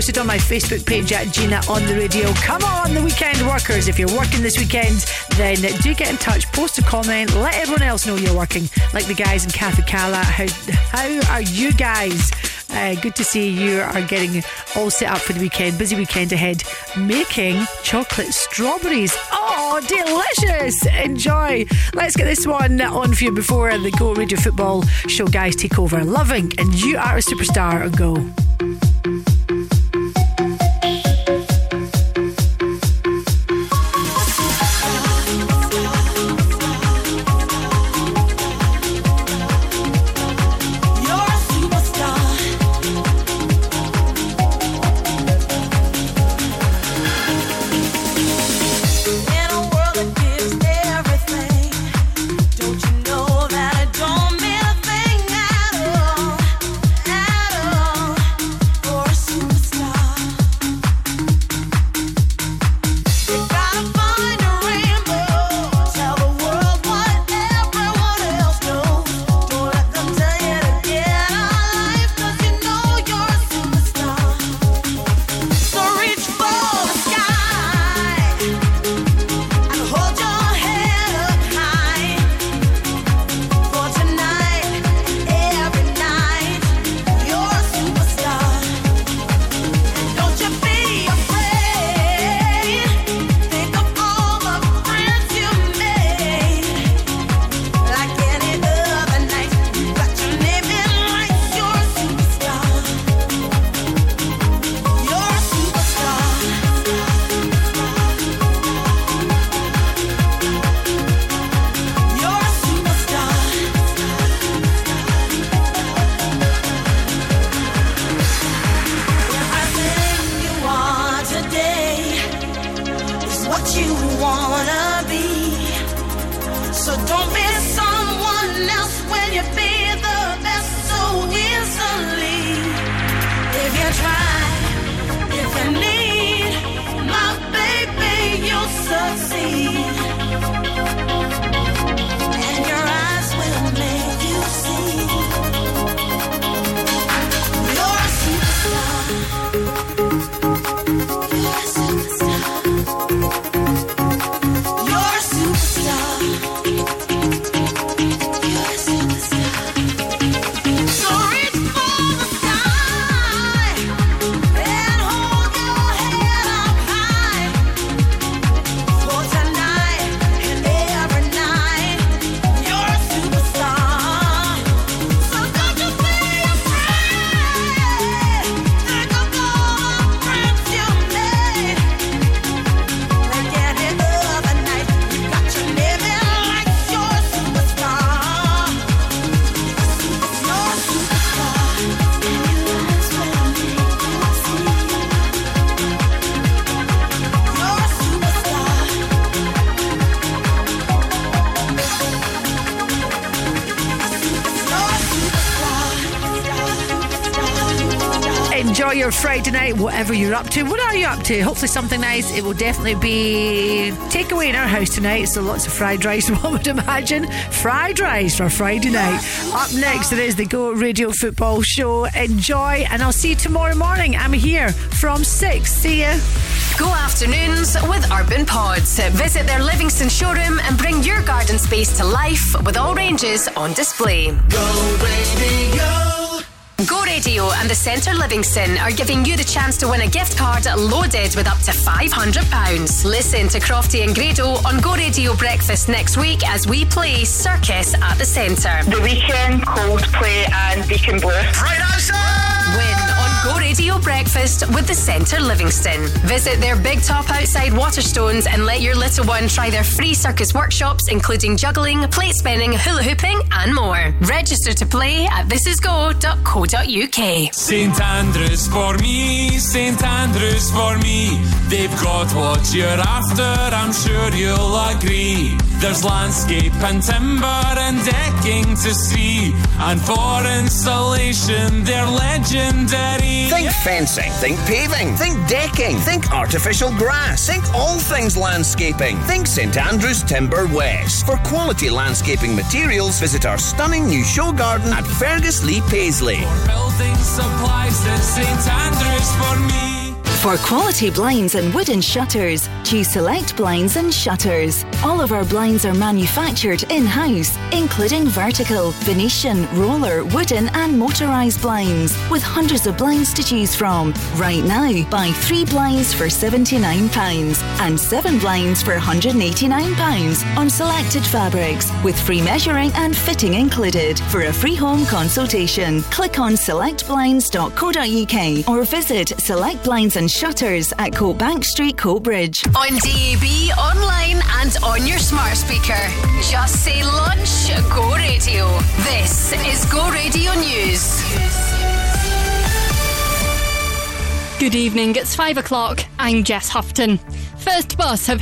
posted on my Facebook page at Gina on the Radio. Come on, the weekend workers. If you're working this weekend, then do get in touch, post a comment, let everyone else know you're working. Like the guys in Cafe Cala. How are you guys? Good to see you are getting all set up for the weekend. Busy weekend ahead. Making chocolate strawberries. Oh, delicious. Enjoy. Let's get this one on for you before the Go Radio Football Show guys take over. Love Inc. and You Are a Superstar on Go. Friday night, whatever you're up to. What are you up to? Hopefully something nice. It will definitely be takeaway in our house tonight, so lots of fried rice, one would imagine. Fried rice for Friday night. Up next, there is the Go Radio Football Show. Enjoy, and I'll see you tomorrow morning. I'm here from 6. See ya. Go Afternoons with Urban Pods. Visit their Livingston showroom and bring your garden space to life with all ranges on display. Go Radio. Go Radio and the Centre Livingston are giving you the chance to win a gift card loaded with up to £500. Listen to Crofty and Grado on Go Radio Breakfast next week as we play Circus at the Centre. The Weekend, Coldplay and Deacon Blue. Right answer! Win on Go Radio Breakfast with the Centre Livingston. Visit their big top outside Waterstones and let your little one try their free circus workshops, including juggling, plate spinning, hula hooping and more. Register to play at thisisgo.co.uk. St Andrew's for me, St Andrew's for me. They've got what you're after, I'm sure you'll agree. There's landscape and timber and decking to see, and for installation they're legendary. Think fencing, think paving, think decking, think artificial grass, think all things landscaping. Think St Andrew's Timber West. For quality landscaping materials, visit our stunning new show garden at Ferguslie Paisley. For building supplies, St Andrew's for me. For quality blinds and wooden shutters, choose Select Blinds and Shutters. All of our blinds are manufactured in-house, including vertical, Venetian, roller, wooden and motorised blinds, with hundreds of blinds to choose from. Right now, buy 3 blinds for £79 and 7 blinds for £189 on selected fabrics, with free measuring and fitting included. For a free home consultation, click on selectblinds.co.uk or visit Select Blinds and Shutters at Coat Bank Street, Coatbridge. On DAB, online and on your smart speaker. Just say launch Go Radio. This is Go Radio News. Good evening, it's 5 o'clock. I'm Jess Houghton. First bus have